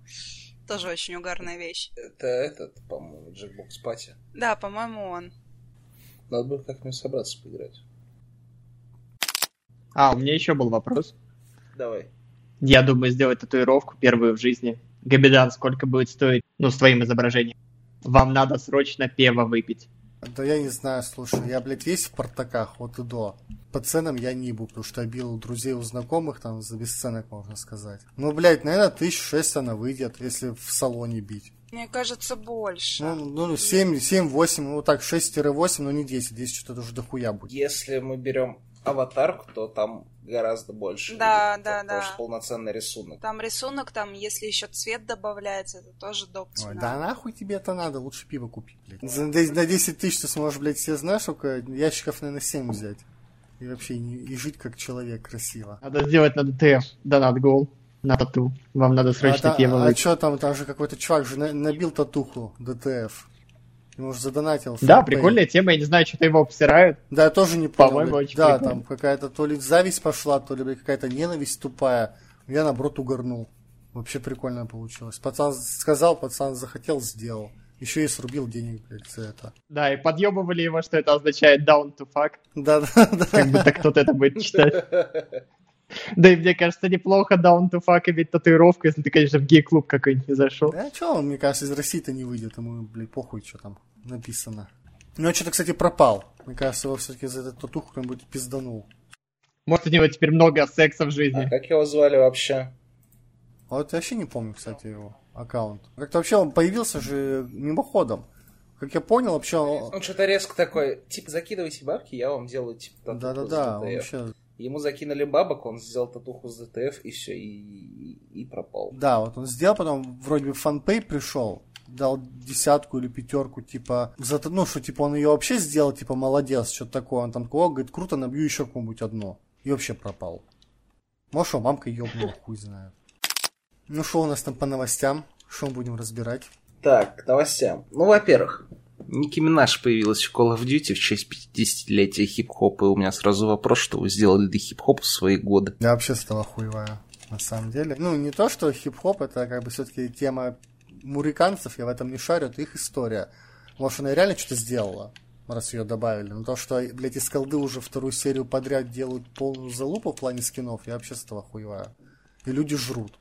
Тоже очень угарная вещь. Это этот, по-моему, Jackbox Party. Да, по-моему, он. Надо было как-нибудь собраться поиграть. А, у меня еще был вопрос. Давай. Я думаю сделать татуировку первую в жизни. Габедан, сколько будет стоить, ну, с твоим изображением? Вам надо срочно пиво выпить. Да я не знаю, слушай, я, блядь, весь в портаках, вот и до. По ценам я не буду, потому что я бил у друзей, у знакомых, там, за бесценок, можно сказать. Ну, блядь, наверное, тысяч шесть она выйдет, если в салоне бить. Мне кажется, больше. Ну, ну семь восемь, ну, так, шесть восемь, но не десять, десять что-то уже дохуя будет. Если мы берем... аватарку, то там гораздо больше. Да, будет, да, да. Потому что полноценный рисунок. Там рисунок, там, если еще цвет добавляется, это тоже доп. Ой, да нахуй тебе это надо, лучше пиво купить, блядь. На десять тысяч ты сможешь, блядь, все знаешь, сколько ящиков, наверное, семь взять. И вообще, и жить как человек красиво. Надо сделать на ДТФ, донат гол, на тату. Вам надо срочно пиво. А, а что там, там же какой-то чувак же набил татуху ДТФ. Ему же задонатился. Да, прикольная тема, я не знаю, что-то его обсирают. Да, я тоже не понял. По-моему, очень да, прикольно. Там какая-то то ли зависть пошла, то ли какая-то ненависть тупая. Я, наоборот, угорнул. Вообще прикольно получилось. Пацан сказал, пацан захотел, сделал. Еще и срубил денег, блядь, за это. Да, и подъебывали его, что это означает down to fuck. Да-да-да. Как будто кто-то это будет читать. Да и мне кажется, неплохо down to fuck иметь татуировку, если ты, конечно, в гей-клуб какой-нибудь не зашел. Да что он, мне кажется, из России-то не выйдет, ему, блядь, похуй, что там написано. Ну, он что-то, кстати, пропал. Мне кажется, его все-таки за эту татуху кто-нибудь пизданул. Может, у него теперь много секса в жизни. А как его звали вообще? А вот я вообще не помню, кстати, его аккаунт. Как-то вообще он появился же мимоходом. Как я понял, вообще... Он что-то резко такой, типа, закидывайте бабки, я вам делаю, типа, татуху да, с ДТФ. Да, да, ему закинули бабок, он сделал татуху с ДТФ, и все, и, и, и пропал. Да, вот он сделал, потом вроде бы фанпей пришел, дал десятку или пятерку, типа, за, ну, что, типа, он ее вообще сделал, типа, молодец, что-то такое. Он там такой, говорит, круто, набью еще кому-нибудь одно. И вообще пропал. Может, что, мамка ебнула, хуй знает. Ну, что у нас там по новостям? Что мы будем разбирать? Так, к новостям. Ну, во-первых, Ники Минаж появилась в Call of Duty в честь пятидесятилетия хип-хопа, и у меня сразу вопрос, что вы сделали для хип-хопа в свои годы. Я вообще стала хуевая, на самом деле. Ну, не то, что хип-хоп, это как бы все-таки тема муриканцев, я в этом не шарю, это их история. Может, она реально что-то сделала, раз ее добавили. Но то, что, блядь, из колды уже вторую серию подряд делают полную залупу в плане скинов, я вообще стала хуевая. И люди жрут.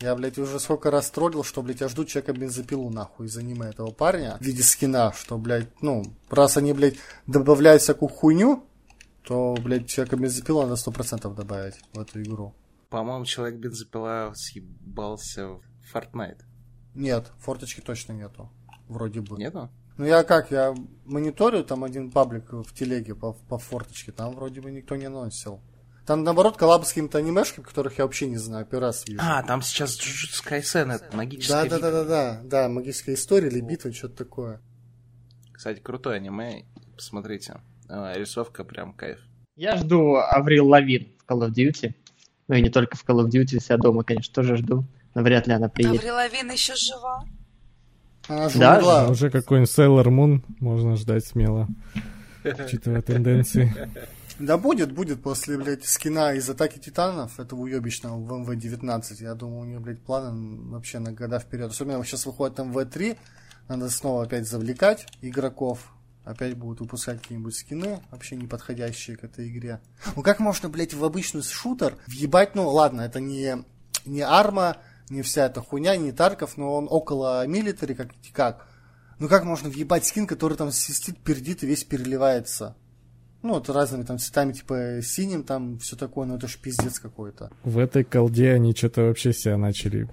Я, блядь, уже сколько раз троллил, что, блядь, я жду человека бензопилу, нахуй, из аниме этого парня в виде скина, что, блядь, ну, раз они, блядь, добавляют всякую хуйню, то, блядь, человека бензопила надо сто процентов добавить в эту игру. По-моему, человек бензопила съебался в Fortnite. Нет, форточки точно нету, вроде бы. Нету? Ну, я как, я мониторю, там один паблик в телеге по, по форточке, там вроде бы никто не носил. Там, наоборот, коллабы с какими-то анимешками, которых я вообще не знаю, первый раз вижу. А, там сейчас Джуджутсу Кайсен, это магическая битва. Да-да-да, да, магическая история или битва, что-то такое. Кстати, крутое аниме, посмотрите. Рисовка прям кайф. Я жду Аврил Лавин в Call of Duty. Ну и не только в Call of Duty, себя дома, конечно, тоже жду. Но вряд ли она приедет. Аврил Лавин еще жива? Она же да, умерла. Уже какой-нибудь Sailor Moon можно ждать смело, учитывая тенденции. Да будет, будет, после, блядь, скина из «Атаки Титанов», этого уебищного в эм вэ девятнадцать, я думаю, у нее, блядь, планы вообще на года вперед. Особенно сейчас выходит эм вэ три, надо снова опять завлекать игроков, опять будут выпускать какие-нибудь скины, вообще не подходящие к этой игре. Ну как можно, блядь, в обычный шутер въебать, ну ладно, это не, не арма, не вся эта хуйня, не Тарков, но он около милитари, как, как. Ну как можно въебать скин, который там свистит, пердит и весь переливается? Ну, вот разными там цветами, типа синим, там все такое, но это ж пиздец какой-то. В этой колде они что-то вообще себя начали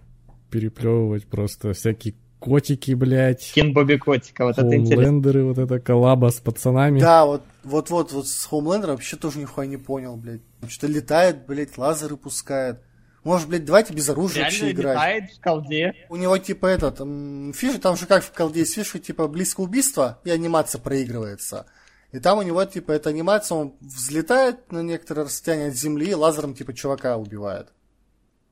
переплевывать, просто всякие котики, блядь. Скин Бобби Котика, вот это интересно. Хоумлендеры, вот это коллаба с пацанами. Да, вот, вот, вот, вот с Хоумлендером вообще тоже нихуя не понял, блядь. Что-то летает, блядь, лазеры пускает. Может, блядь, давайте без оружия вообще играть. Реально летает в колде. У него, типа, этот, м- фишка, там же как в колде есть фишка, типа, близкое убийство, и анимация проигрывается. И там у него, типа, эта анимация, он взлетает на некоторое расстояние от земли и лазером, типа, чувака убивает.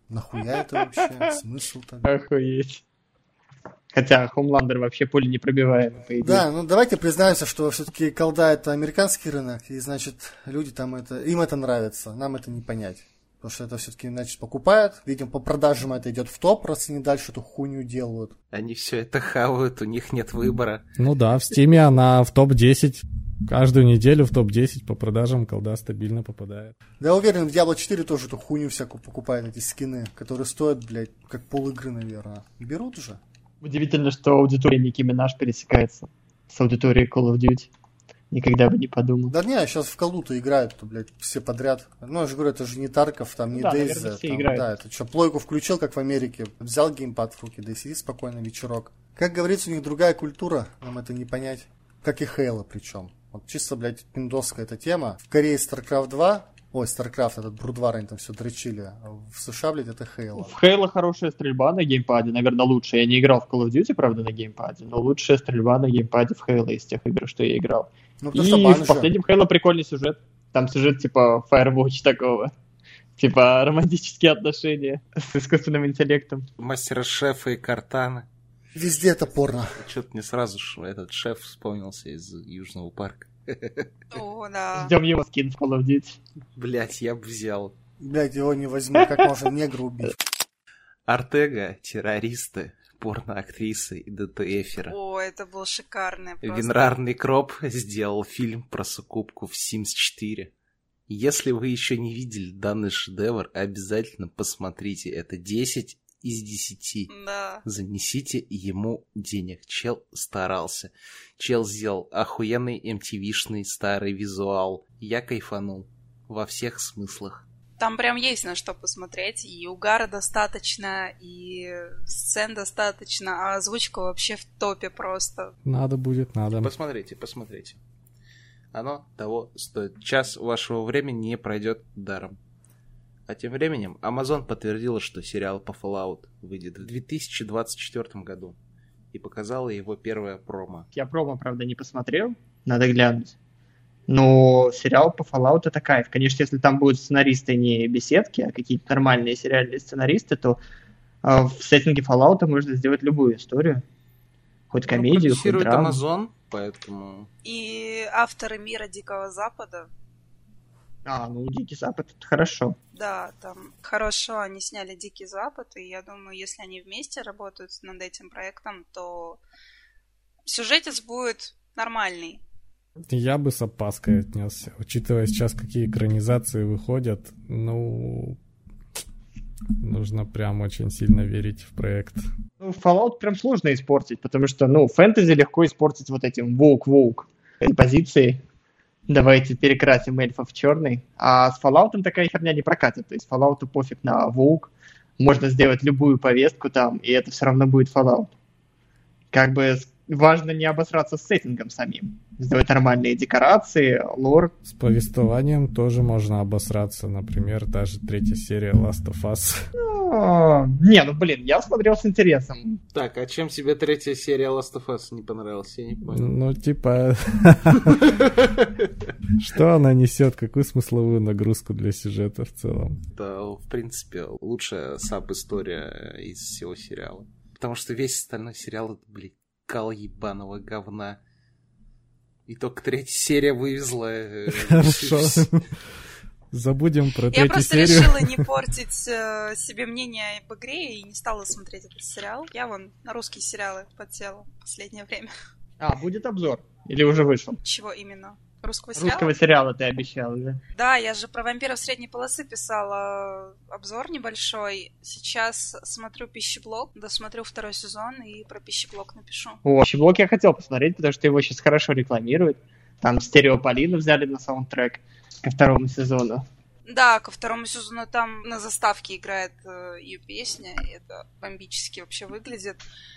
Нахуя это вообще? Смысл-то? Охуеть. Хотя Хоумландер вообще пули не пробивает, по идее. Да, ну давайте признаемся, что все-таки колда — это американский рынок, и, значит, люди там это... Им это нравится, нам это не понять. Потому что это все-таки, значит, покупают. Видимо, по продажам это идет в топ, раз они дальше эту хуйню делают. Они все это хавают, у них нет выбора. Ну да, в Стиме она в топ десять. Каждую неделю в топ десять по продажам колда стабильно попадает. Да, уверен, в Диабло четыре тоже эту хуйню всякую покупают, эти скины, которые стоят, блядь, как полигры, наверное. Берут уже. Удивительно, что аудитория Ники Минаж пересекается с аудиторией Call of Duty. Никогда бы не подумал. Да не, сейчас в колду-то играют-то, блядь, все подряд. Ну, я же говорю, это же не Тарков, там, ну, не да, Дейза. Да, это что, плойку включил, как в Америке. Взял геймпад в руки, да и сиди спокойно вечерок. Как говорится, у них другая культура, нам это не понять. Как и Halo, причем. Вот чисто, блядь, пиндоская эта тема. В Корее Старкрафт два, ой, Starcraft, этот Брудвар, они там все дрочили. А в США, блядь, это Halo. В Halo хорошая стрельба на геймпаде, наверное, лучше. Я не играл в Call of Duty, правда, на геймпаде, но лучшая стрельба на геймпаде в Halo из тех игр, что я играл. Ну, и в последнем Halo прикольный сюжет. Там сюжет типа Firewatch такого. Типа романтические отношения с искусственным интеллектом. Мастера-шефа и Картаны. Везде это порно. Что-то мне сразу ж этот шеф вспомнился из Южного парка. О, да. Ждем его скин в Call of Duty. Блять, я бы взял. Блять, его не возьму, как можно негра убить. Ортега, террористы, порно-актрисы и ДТФеры. О, это был шикарный просто. Винрарный Кроп сделал фильм про суккубку в Симс четыре. Если вы еще не видели данный шедевр, обязательно посмотрите. Это десять из десяти. Да. Занесите ему денег. Чел старался. Чел сделал охуенный эм ти ви-шный старый визуал. Я кайфанул. во всех смыслах. Там прям есть на что посмотреть, и угара достаточно, и сцен достаточно, а озвучка вообще в топе просто. Надо будет, надо. Посмотрите, посмотрите. Оно того стоит. Час вашего времени не пройдет даром. А тем временем Amazon подтвердила, что сериал по Fallout выйдет в две тысячи двадцать четвёртом году, и показала его первое промо. Я промо, правда, не посмотрел, надо глянуть. Но сериал по Fallout это кайф. Конечно, если там будут сценаристы не беседки, а какие-то нормальные сериальные сценаристы, то э, в сеттинге Fallout можно сделать любую историю. Хоть комедию, ну, хоть драму. Amazon, поэтому... И авторы мира Дикого Запада. А, ну Дикий Запад это хорошо. Да, там хорошо они сняли Дикий Запад, и я думаю, если они вместе работают над этим проектом, то сюжетец будет нормальный. Я бы с опаской отнесся, учитывая сейчас, какие экранизации выходят. Ну, нужно прям очень сильно верить в проект. Ну, Fallout прям сложно испортить, потому что, ну, фэнтези легко испортить вот этим волк-волк позиции. Давайте перекрасим эльфов в черный. А с Fallout такая херня не прокатит. То есть Fallout пофиг на волк. Можно сделать любую повестку там, и это все равно будет Fallout. Как бы... Важно не обосраться с сеттингом самим. Сделать нормальные декорации, лор. С повествованием тоже можно обосраться. Например, даже третья серия Last of Us. А, не, ну блин, я смотрел с интересом. Так, а чем тебе третья серия Last of Us не понравилась? Я не понял. Ну, типа... Что она несет? Какую смысловую нагрузку для сюжета в целом? Да, в принципе, лучшая саб-история из всего сериала. Потому что весь остальной сериал, это, блин, кал ебаного говна. И только третья серия вывезла. Хорошо. Забудем про третью серию. Я просто решила не портить себе мнение об игре и не стала смотреть этот сериал. Я вон на русские сериалы подсела в последнее время. А, будет обзор? Или уже вышел? Чего именно? Русского сериала? Русского сериала ты обещала, да? Да, я же про вампиров средней полосы писала обзор небольшой. Сейчас смотрю пищеблок, досмотрю второй сезон и про пищеблок напишу. О, пищеблок я хотел посмотреть, потому что его сейчас хорошо рекламируют. Там стереополину взяли на саундтрек ко второму сезону. Да, ко второму сезону там на заставке играет ее песня. Это бомбически вообще выглядит.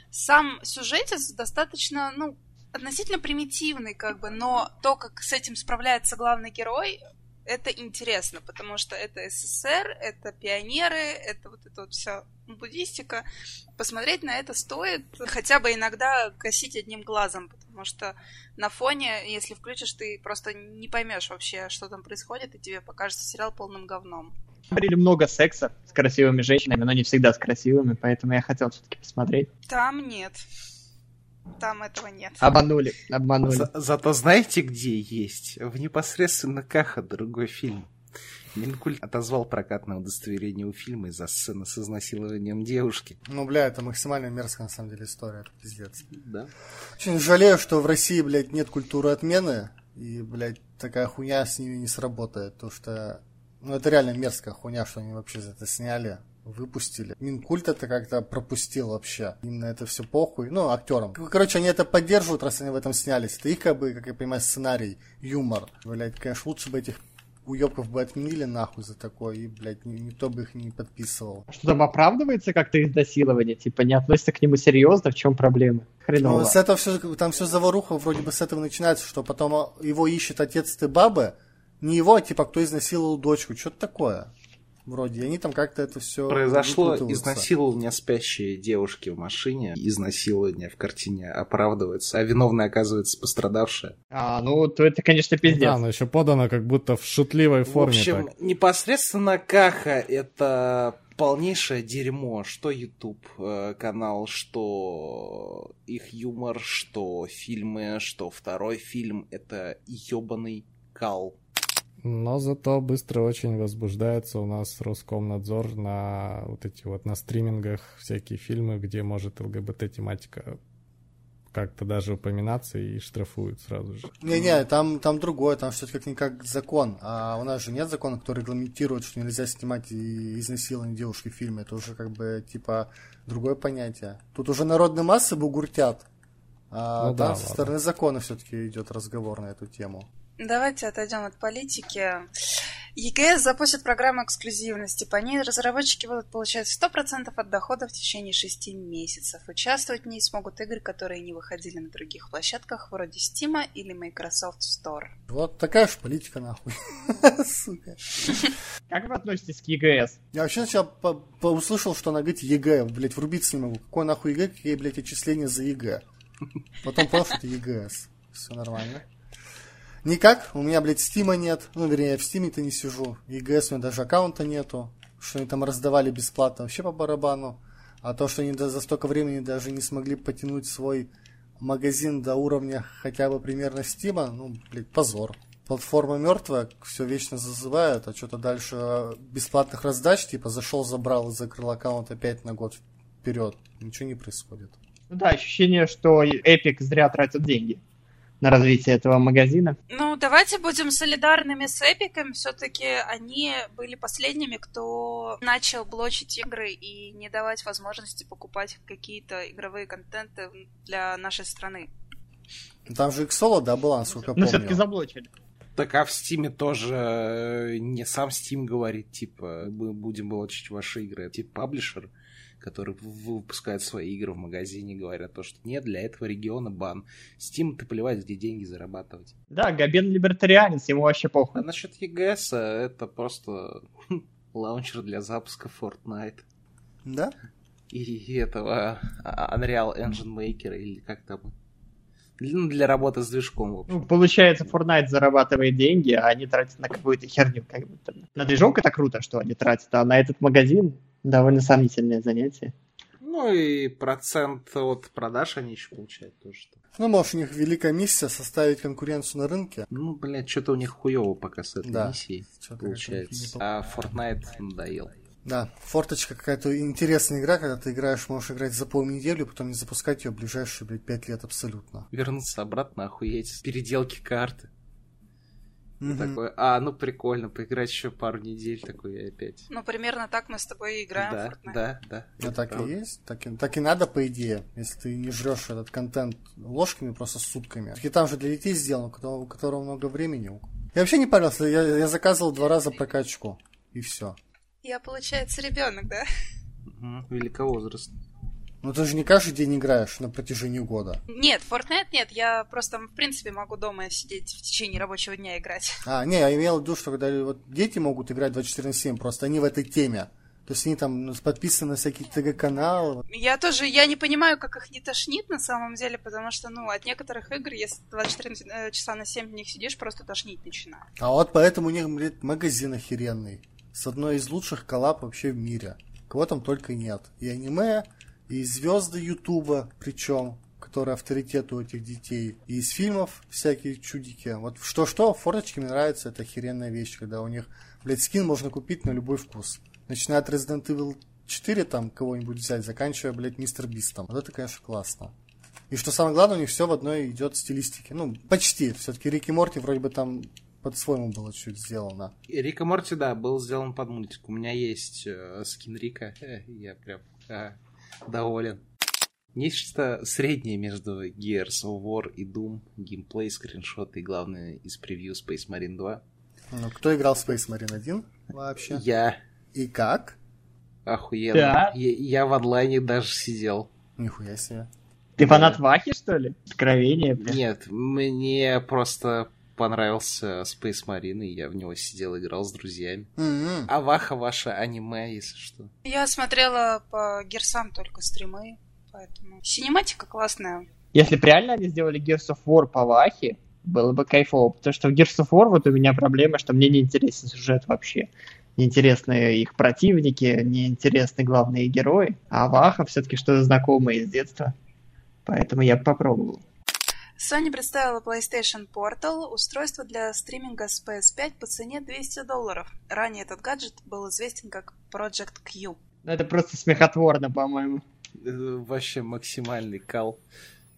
Сам сюжетец достаточно, ну... относительно примитивный, как бы, но то, как с этим справляется главный герой, это интересно, потому что это СССР, это пионеры, это вот эта вот вся буддистика. Посмотреть на это стоит, хотя бы иногда косить одним глазом, потому что на фоне, если включишь, ты просто не поймешь вообще, что там происходит, и тебе покажется сериал полным говном. Говорили много секса с красивыми женщинами, но не всегда с красивыми, поэтому я хотел все-таки посмотреть. Там нет. Там этого нет. Обманули, обманули. За- зато знаете, где есть? В непосредственно Каха другой фильм. Минкульт отозвал прокатное удостоверение у фильма из-за сцены с изнасилованием девушки. Ну, бля, это максимально мерзкая, на самом деле, история. Это пиздец. Да. Очень жалею, что в России, блядь, нет культуры отмены. И, блядь, такая хуйня с ними не сработает. Потому что... Ну, это реально мерзкая хуйня, что они вообще за это сняли. Выпустили. Минкульт это как-то пропустил вообще. Им на это все похуй. Ну, актерам. Короче, они это поддерживают, раз они в этом снялись. Это их, как бы, как я понимаю, сценарий, юмор. Блять, конечно, лучше бы этих уёбков бы отменили нахуй за такое. И, блядь, никто бы их не подписывал. Что там оправдывается как-то изнасилование? Типа, не относится к нему серьезно? В чем проблема? Хреново. Ну, с этого все, там все заваруха вроде бы с этого начинается, что потом его ищет отец этой бабы. Не его, а типа, кто изнасиловал дочку. Что-то такое. Вроде они там как-то это все произошло изнасилование спящей девушки в машине. Изнасилование в картине оправдывается, а виновная оказывается пострадавшая. А, ну то это, конечно, пиздец. Да, но еще подано как будто в шутливой форме. В общем, так. Непосредственно Каха это полнейшее дерьмо. Что YouTube канал, что их юмор, что фильмы, что второй фильм. Это ёбаный кал. Но зато быстро очень возбуждается у нас Роскомнадзор на вот эти вот на стримингах всякие фильмы, где может ЛГБТ-тематика как-то даже упоминаться и штрафуют сразу же. Не-не, там, там другое, там все-таки как-никак закон. А у нас же нет закона, который регламентирует, что нельзя снимать изнасилование девушки в фильме. Это уже как бы типа другое понятие. Тут уже народные массы бугуртят, а ну там да, со ладно. Стороны закона все-таки идет разговор на эту тему. Давайте отойдем от политики. и джи эс запустит программу эксклюзивности. По ней разработчики будут получать сто процентов от дохода в течение шести месяцев. Участвовать в ней смогут игры, которые не выходили на других площадках, вроде Steam или Microsoft Store. Вот такая ж политика, нахуй. Сука. Как вы относитесь к и джи эс? Я вообще сначала услышал, что она говорит и джи, блядь, врубиться не могу. Какой нахуй и джи, какие, блядь, отчисления за и джи? Потом понял, что это и джи эс. Все нормально. Никак, у меня, блядь, стима нет. Ну, вернее, я в стиме-то не сижу. и джи эс у меня даже аккаунта нету. Что они там раздавали бесплатно, вообще по барабану. А то, что они за столько времени даже не смогли потянуть свой магазин до уровня хотя бы примерно стима, ну, блядь, позор. Платформа мертвая, все вечно зазывают, а что-то дальше бесплатных раздач, типа, зашел, забрал и закрыл аккаунт опять на год вперед. Ничего не происходит. Ну да, ощущение, что Epic зря тратит деньги на развитие этого магазина. Ну, давайте будем солидарными с Эпиком. Все-таки они были последними, кто начал блочить игры и не давать возможности покупать какие-то игровые контенты для нашей страны. Там же иксола, да, была, насколько я помню. Но все-таки заблочили. Так, а в Стиме тоже не сам Steam говорит, типа, мы будем блочить ваши игры, а типа паблишер, которые выпускают свои игры в магазине, говорят то, что нет, для этого региона бан. Steam-то плевать, где деньги зарабатывать. Да, Габен либертарианец, ему вообще похуй. А насчет и джи эс, это просто лаунчер для запуска Fortnite. Да? И этого Unreal Engine Maker, или как там, для, для работы с движком, в общем. Ну, получается, Fortnite зарабатывает деньги, а они тратят на какую-то херню, как будто. На движок это круто, что они тратят, а на этот магазин довольно сомнительное занятие. Ну и процент от продаж они еще получают тоже. Ну, может, у них великая миссия составить конкуренцию на рынке. Ну, блядь, что-то у них хуёво пока с этой да. миссией что-то получается. А Fortnite надоел. Да, форточка какая-то интересная игра, когда ты играешь, можешь играть за полнедели, потом не запускать ее в ближайшие, блядь, пять лет абсолютно. Вернуться обратно, охуеть, переделки карты. Mm-hmm. Такой, а, ну прикольно, поиграть еще пару недель, такой и опять. Ну, примерно так мы с тобой и играем. Да, в да, да. Ну, так правда. И есть, так и, так и надо, по идее, если ты не жрешь этот контент ложками, просто сутками. И там же для детей сделано, у которого много времени. Я вообще не понял, я, я заказывал два раза прокачку, и все. Я, получается, ребенок, да? Угу, великовозрастный. Ну ты же не каждый день играешь на протяжении года. Нет, Fortnite нет, я просто, в принципе, могу дома сидеть в течение рабочего дня играть. А, не, я имел в виду, что когда вот дети могут играть двадцать четыре на семь, просто они в этой теме. То есть они там подписаны на всякие ТГ-каналы. Я тоже, я не понимаю, как их не тошнит на самом деле, потому что, ну, от некоторых игр, если двадцать четыре часа на семь в них сидишь, просто тошнить начинает. А вот поэтому у них, блядь, магазин охеренный. С одной из лучших коллаб вообще в мире. Кого там только нет. И аниме, и звезды Ютуба, причем, которые авторитет у этих детей. И из фильмов всякие чудики. Вот что-что, форточки мне нравится, это охеренная вещь, когда у них, блядь, скин можно купить на любой вкус. Начиная от Resident Evil четыре, там, кого-нибудь взять, заканчивая, блядь, Мистер Бистом. Вот это, конечно, классно. И что самое главное, у них все в одной идет стилистике. Ну, почти. Все-таки Рик и Морти вроде бы там по-своему было чуть сделано. Рик и Морти, да, был сделан под мультик. У меня есть э, скин Рика. Э, я прям э, доволен. Нечто среднее между Gears of War и Doom. Геймплей, скриншоты и, главное, из превью Space Marine два. Ну, кто играл в Space Marine один вообще? Я. И как? Охуенно. Да. Я, я в онлайне даже сидел. Нихуя себе. Ты фанат Вахи, что ли? Откровение, блин. Нет, мне просто понравился Space Marine, и я в него сидел, играл с друзьями. Mm-hmm. А Ваха ваше аниме, если что. Я смотрела по герсам только стримы, поэтому синематика классная. Если бы реально они сделали Gears of War по Вахе, было бы кайфово, потому что в Gears of War вот у меня проблема, что мне не интересен сюжет вообще. Неинтересны их противники, неинтересны главные герои, а Ваха все-таки что-то знакомое из детства, поэтому я бы попробовал. Sony представила PlayStation Portal, устройство для стриминга с пи эс пять по цене двести долларов. Ранее этот гаджет был известен как Project Q. Это просто смехотворно, по-моему. Это вообще максимальный кал,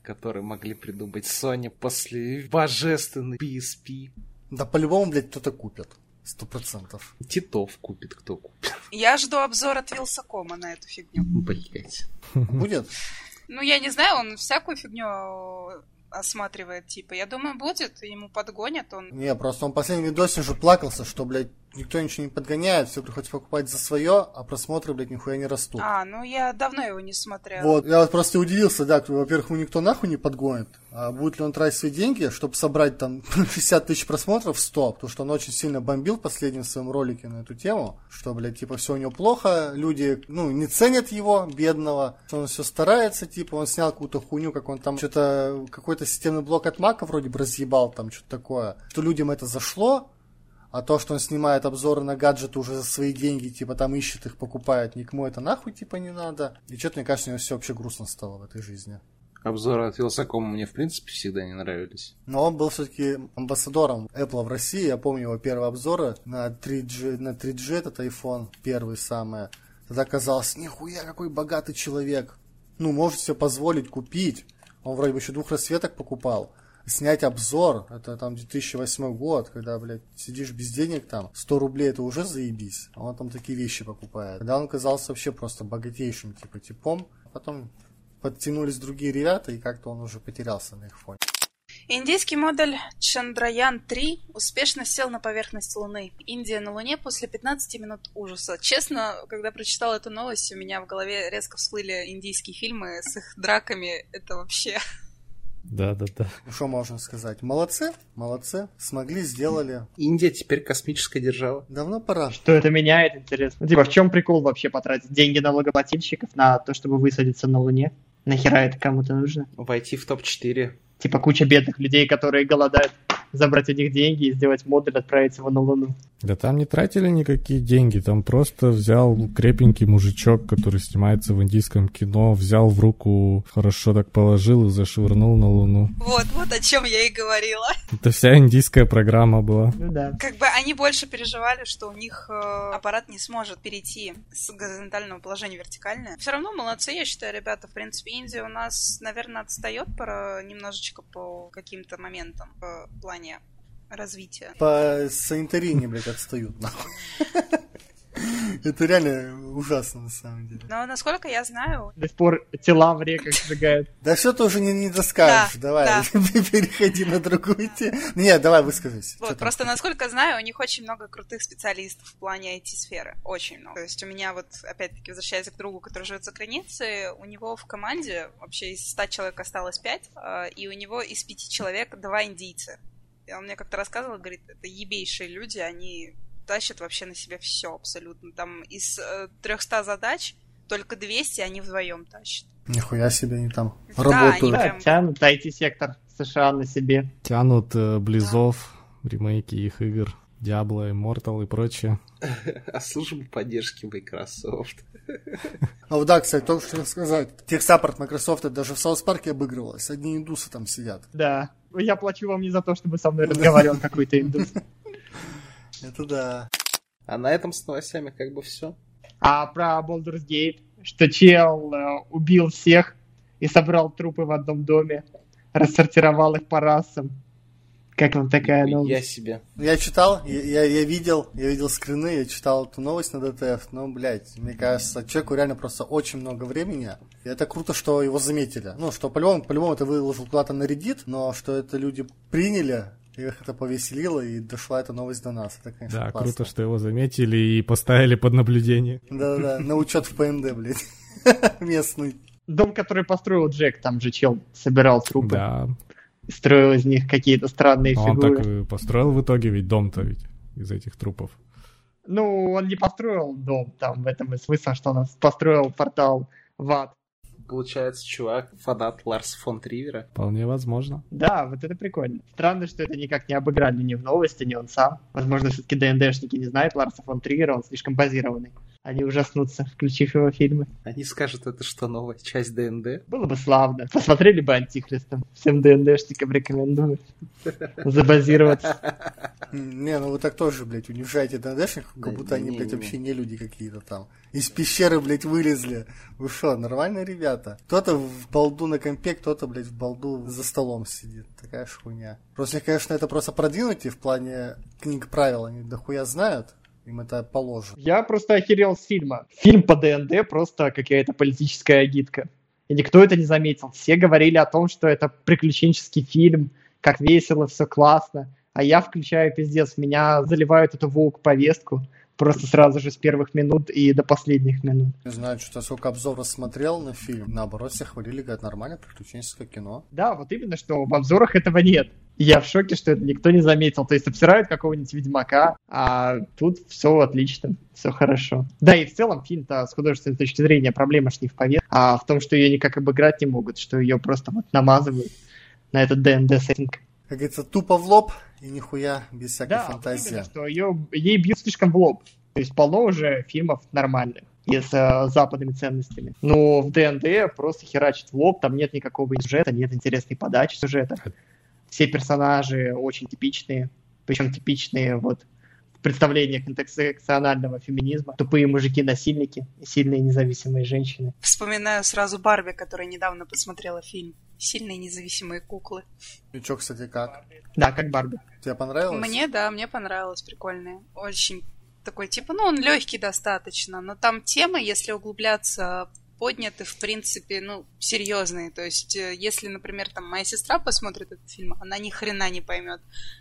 который могли придумать Sony после божественной пи эс пи. Да по-любому, блядь, кто-то купит. Сто процентов. Титов купит, кто купит. Я жду обзор от Вилсакома на эту фигню. Блять. Будет? Ну, я не знаю, он всякую фигню осматривает, типа, я думаю, будет, ему подгонят он. Не, просто он в последнем видосе же плакался, что, блядь, никто ничего не подгоняет, все приходится покупать за свое, а просмотры, блядь, нихуя не растут. А, ну я давно его не смотрел. Вот, я вот просто удивился, да, во-первых, ему никто нахуй не подгонит, а будет ли он тратить свои деньги, чтобы собрать там шестьдесят тысяч просмотров, сто, потому что он очень сильно бомбил в последнем своем ролике на эту тему, что, блядь, типа, все у него плохо, люди, ну, не ценят его, бедного, он все старается, типа, он снял какую-то хуйню, как он там что-то, какой-то системный блок от Мака вроде бы разъебал, там, что-то такое, что людям это зашло. А то, что он снимает обзоры на гаджеты уже за свои деньги, типа там ищет их, покупает, никому это нахуй типа не надо. И что-то, мне кажется, у него все вообще грустно стало в этой жизни. Обзоры от Вилсакома мне, в принципе, всегда не нравились. Но он был все-таки амбассадором Apple в России. Я помню его первые обзоры на три джи, на три джи этот iPhone, первый самый. Тогда казалось, нихуя, какой богатый человек. Ну, может себе позволить купить. Он вроде бы еще двух расцветок покупал. Снять обзор, это там две тысячи восьмой год, когда, блядь, сидишь без денег там, сто рублей это уже заебись, а он там такие вещи покупает. Когда он казался вообще просто богатейшим типа типом, потом подтянулись другие ребята, и как-то он уже потерялся на их фоне. Индийский модуль Чандраян три успешно сел на поверхность Луны. Индия на Луне после пятнадцати минут ужаса. Честно, когда прочитала эту новость, у меня в голове резко всплыли индийские фильмы с их драками, это вообще... Да, да, да. Что можно сказать? Молодцы, молодцы, смогли, сделали. Индия теперь космическая держава. Давно пора. Что это меняет, интересно? Типа, в чем прикол вообще потратить деньги налогоплательщиков на то, чтобы высадиться на Луне? Нахера это кому-то нужно? Войти в топ четыре. Типа, куча бедных людей, которые голодают, забрать у них деньги и сделать модуль, отправить его на Луну. Да там не тратили никакие деньги, там просто взял крепенький мужичок, который снимается в индийском кино, взял в руку, хорошо так положил и зашвырнул на Луну. Вот, вот о чем я и говорила. Это вся индийская программа была. Ну да. Как бы они больше переживали, что у них э, аппарат не сможет перейти с горизонтального положения в вертикальное. Все равно молодцы, я считаю, ребята. В принципе, Индия у нас, наверное, отстает пора немножечко по каким-то моментам в плане развития. По санитарине, блядь, отстают, нахуй. Это реально ужасно, на самом деле. Но, насколько я знаю... До сих пор тела в реках сжигают. Да все ты уже не доскажешь, давай, переходи на другую тему. Нет, давай, выскажись. Вот, просто, насколько знаю, у них очень много крутых специалистов в плане ай ти-сферы, очень много. То есть у меня вот, опять-таки, возвращаясь к другу, который живет за границей, у него в команде вообще из ста человек осталось пять, и у него из пяти человек два индийца. Он мне как-то рассказывал, говорит, это ебейшие люди, они тащат вообще на себя все абсолютно. Там из э, трехсот задач только двести они вдвоем тащат. Нихуя себе они там да, работают. Они прям... Тянут ай ти-сектор США на себе. Тянут э, Близов, да. Ремейки их игр, Diablo, Immortal и прочее. А службу поддержки Microsoft. А вот да, кстати, только что сказать. Техсаппорт Microsoft даже в Саус-Парке обыгрывалось. Одни индусы там сидят. Да. Я плачу вам не за то, чтобы со мной разговаривал какой-то индус. Это да. А на этом с новостями как бы все. А про Baldur's Gate, что чел э, убил всех и собрал трупы в одном доме, рассортировал их по расам. Как вам такая новость? Я себе. Я читал, я, я, я видел, я видел скрины, я читал эту новость на ДТФ, но, блядь, мне кажется, человеку реально просто очень много времени, и это круто, что его заметили. Ну, что по-любому, по-любому это выложил куда-то на Reddit, но что это люди приняли, их это повеселило, и дошла эта новость до нас. Это, конечно, да, классно. Круто, что его заметили и поставили под наблюдение. Да-да-да, на учет в ПНД, блядь, местный. Дом, который построил Джек, там же чел собирал трупы. Да. Строил из них какие-то странные Но фигуры. Он так и построил в итоге ведь дом-то ведь из этих трупов. Ну, он не построил дом, там в этом и смысл, что он построил портал в ад. Получается, чувак фанат Ларса фон Тривера. Вполне возможно. Да, вот это прикольно. Странно, что это никак не обыграли ни в новости, ни он сам. Возможно, все-таки ДНДшники не знают Ларса фон Тривера, он слишком базированный. Они ужаснутся, включив его фильмы. Они скажут, это что, новая часть ДНД? Было бы славно. Посмотрели бы Антихриста. Всем ДНДшникам рекомендую забазироваться. Не, ну вы так тоже, блядь, унижаете ДНДшников, как будто они, блядь, вообще не люди какие-то там. Из пещеры, блядь, вылезли. Вы что, нормальные ребята? Кто-то в балду на компе, кто-то, блядь, в балду за столом сидит. Такая шхуйня. Просто, конечно, это просто продвинуть, и в плане книг правил они дохуя знают. Им это положено. Я просто охерел с фильма. Фильм по ДНД просто какая-то политическая агитка. И никто это не заметил. Все говорили о том, что это приключенческий фильм, как весело, все классно. а я включаю пиздец, меня заливают эту волк-повестку просто сразу же с первых минут и до последних минут. Не знаю, что-то сколько обзоров смотрел на фильм, наоборот, все хвалили, говорят, нормально, приключенческое кино. Да, вот именно, что в обзорах этого нет. Я в шоке, что это никто не заметил. То есть обсирают какого-нибудь Ведьмака, а тут все отлично, все хорошо. Да, и в целом фильм-то с художественной точки зрения проблема ж не в повестке, а в том, что ее никак обыграть не могут, что ее просто вот намазывают на этот ДНД-сеттинг. Как говорится, тупо в лоб и нихуя без всякой да, фантазии. Да, вот что ее, ей бьют слишком в лоб. То есть полно уже фильмов нормальных и с э, западными ценностями. Но в ДНД просто херачит в лоб, там нет никакого сюжета, нет интересной подачи сюжета. Все персонажи очень типичные, причем типичные вот в представлениях интерсекционального феминизма. Тупые мужики-насильники и сильные независимые женщины. Вспоминаю сразу Барби, которая недавно посмотрела фильм. Сильные независимые куклы. И чё, кстати, как? Да, как Барби. Тебе понравилось? Мне, да, мне понравилось, прикольное. Очень такой, типа, ну, он легкий достаточно, но там темы, если углубляться, подняты, в принципе, ну, серьезные. То есть, если, например, там моя сестра посмотрит этот фильм, она ни хрена не поймет,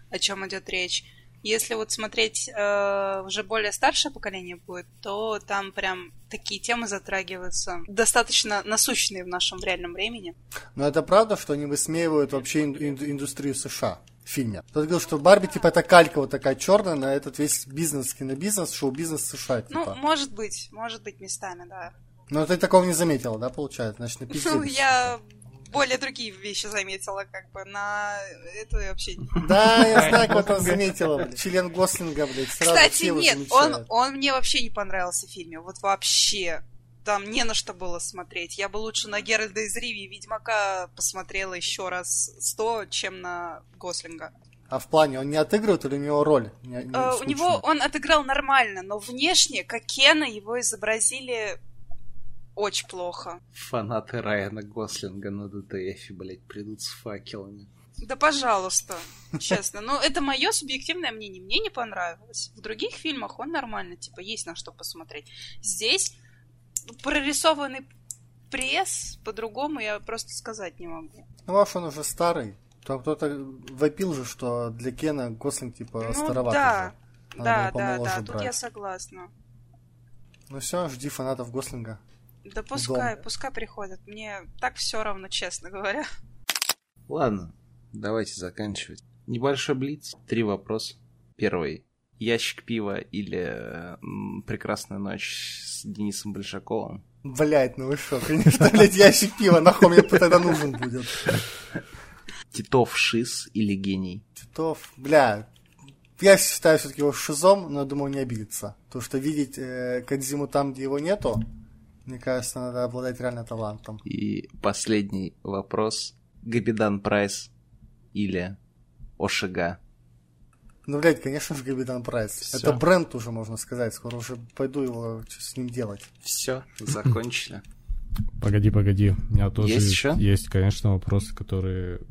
о чем идет речь. Если вот смотреть э, уже более старшее поколение будет, то там прям такие темы затрагиваются, достаточно насущные в нашем реальном времени. Но это правда, что они высмеивают вообще инду- индустрию США в фильме? Кто-то говорил, что Барби, типа, это калька вот такая черная на этот весь бизнес, кинобизнес, шоу-бизнес США, типа. Ну, может быть, может быть местами, да. Но ты такого не заметила, да, получается? Значит, на пиздец. Ну, я... более другие вещи заметила, как бы, на... Это вообще... Да, я знаю, как он заметила. Член Гослинга, блядь, сразу. Кстати, нет, он, он мне вообще не понравился в фильме. Вот вообще. Там не на что было смотреть. Я бы лучше на Геральда из Ривии Ведьмака посмотрела еще раз сто, чем на Гослинга. А в плане, он не отыгрывает или у него роль? Не, не а, у него он отыграл нормально, но внешне, как Кена, его изобразили... очень плохо. Фанаты Райана Гослинга на ДТФ, блядь, придут с факелами. Да пожалуйста, честно. Ну, это мое субъективное мнение. Мне не понравилось. В других фильмах он нормально, типа, есть на что посмотреть. Здесь прорисованный пресс, по-другому я просто сказать не могу. Ну, ваш он уже старый. Там кто-то вопил же, что для Кена Гослинг, типа, ну, староват да. уже. Надо да, да, да, брать. Тут я согласна. Ну все, жди фанатов Гослинга. Да пускай, дом. Пускай приходят. Мне так все равно, честно говоря. Ладно, давайте заканчивать. Небольшой блиц. Три вопроса. Первый. Ящик пива или прекрасная ночь с Денисом Большаковым? Блять, ну вы что, конечно, блять, ящик пива, нахуй мне тогда нужен будет. Титов шиз или гений? Титов, бля... Я считаю все-таки его шизом, но я думаю, не обидится. Потому что видеть э, Кодзиму там, где его нету, мне кажется, надо обладать реально талантом. И последний вопрос. Габедан Прайс или Ошига? Ну, блядь, конечно же, Габедан Прайс. Всё. Это бренд уже, можно сказать. Скоро уже пойду его с ним делать. Все, закончили. Погоди, погоди. У меня тоже есть, еще? Есть, конечно, вопросы, которые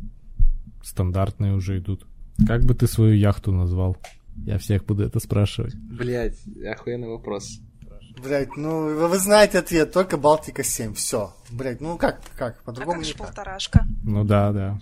стандартные уже идут. Как бы ты свою яхту назвал? Я всех буду это спрашивать. Блядь, охуенный вопрос. Блять, ну вы, вы знаете ответ, только Балтика семь, все. Блять, ну как, как, по-другому а как никак. Полторашка. Ну да, да.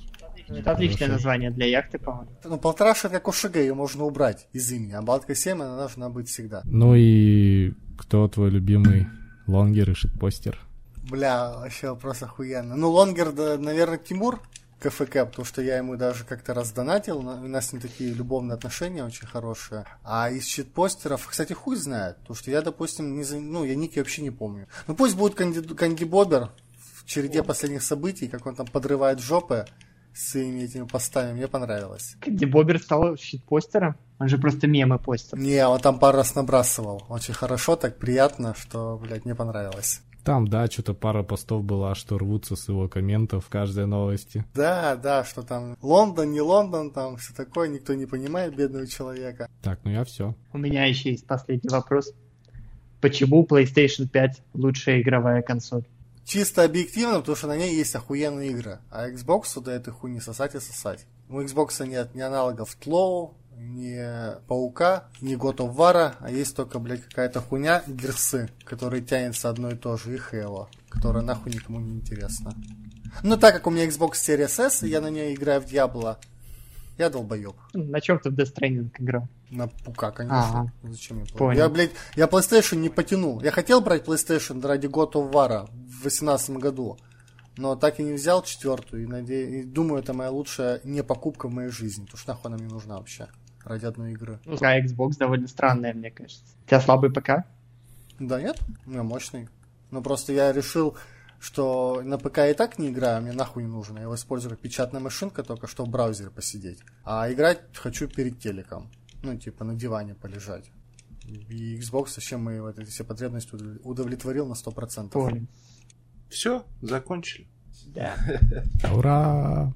Это отличное Хорошо. Название для яхты, по-моему. Ну полторашка как у Шига, ее можно убрать из имени, а Балтика семь она должна быть всегда. Ну и кто твой любимый лонгер и шитпостер? Бля, вообще вопрос охуенно. Ну лонгер, да, наверное, Тимур КФК, потому что я ему даже как-то раздонатил, у нас с ним такие любовные отношения очень хорошие. А из щитпостеров, кстати, хуй знает, потому что я, допустим, не, ну, я ники вообще не помню. Ну, пусть будет Канги Бобер в череде последних событий, как он там подрывает жопы с своими этими постами, мне понравилось. Канги Бобер стал щитпостером? Он же просто мемы постер. Не, он там пару раз набрасывал. Очень хорошо, так приятно, что, блядь, мне понравилось. Там, да, что-то пара постов была, что рвутся с его комментов в каждой новости. Да, да, что там Лондон, не Лондон, там все такое, никто не понимает бедного человека. Так, ну я все. У меня еще есть последний вопрос. Почему PlayStation пять лучшая игровая консоль? Чисто объективно, потому что на ней есть охуенные игры. А Xbox дает их хуйни сосать и сосать. У Xbox нет ни аналогов Тлоу, не Паука, не God of War, а есть только, блядь, какая-то хуйня Герсы, которая тянется одно и то же, и Halo, которая нахуй никому не интересна. Но так как у меня Xbox Series S, и я на ней играю в Diablo, Я долбоёб. На чем ты в Death Stranding играл? На пука, конечно. Ага. Зачем я понял? Я, блядь, я PlayStation не потянул. Я хотел брать PlayStation ради God of War в двадцать восемнадцатом году, но так и не взял четвертую. И, наде... и думаю, это моя лучшая не покупка в моей жизни. Потому что нахуй она мне нужна вообще ради одной игры. Ну, а Xbox довольно странная, мне кажется. У тебя слабый ПК? Да нет, у меня мощный. Но просто я решил, что на ПК я и так не играю, мне нахуй не нужно. Я его использую как печатная машинка, только что в браузере посидеть. А играть хочу перед телеком. Ну, типа на диване полежать. И Xbox зачем мы вот эти все потребности удовлетворил на сто процентов. Все, закончили. Да. Ура!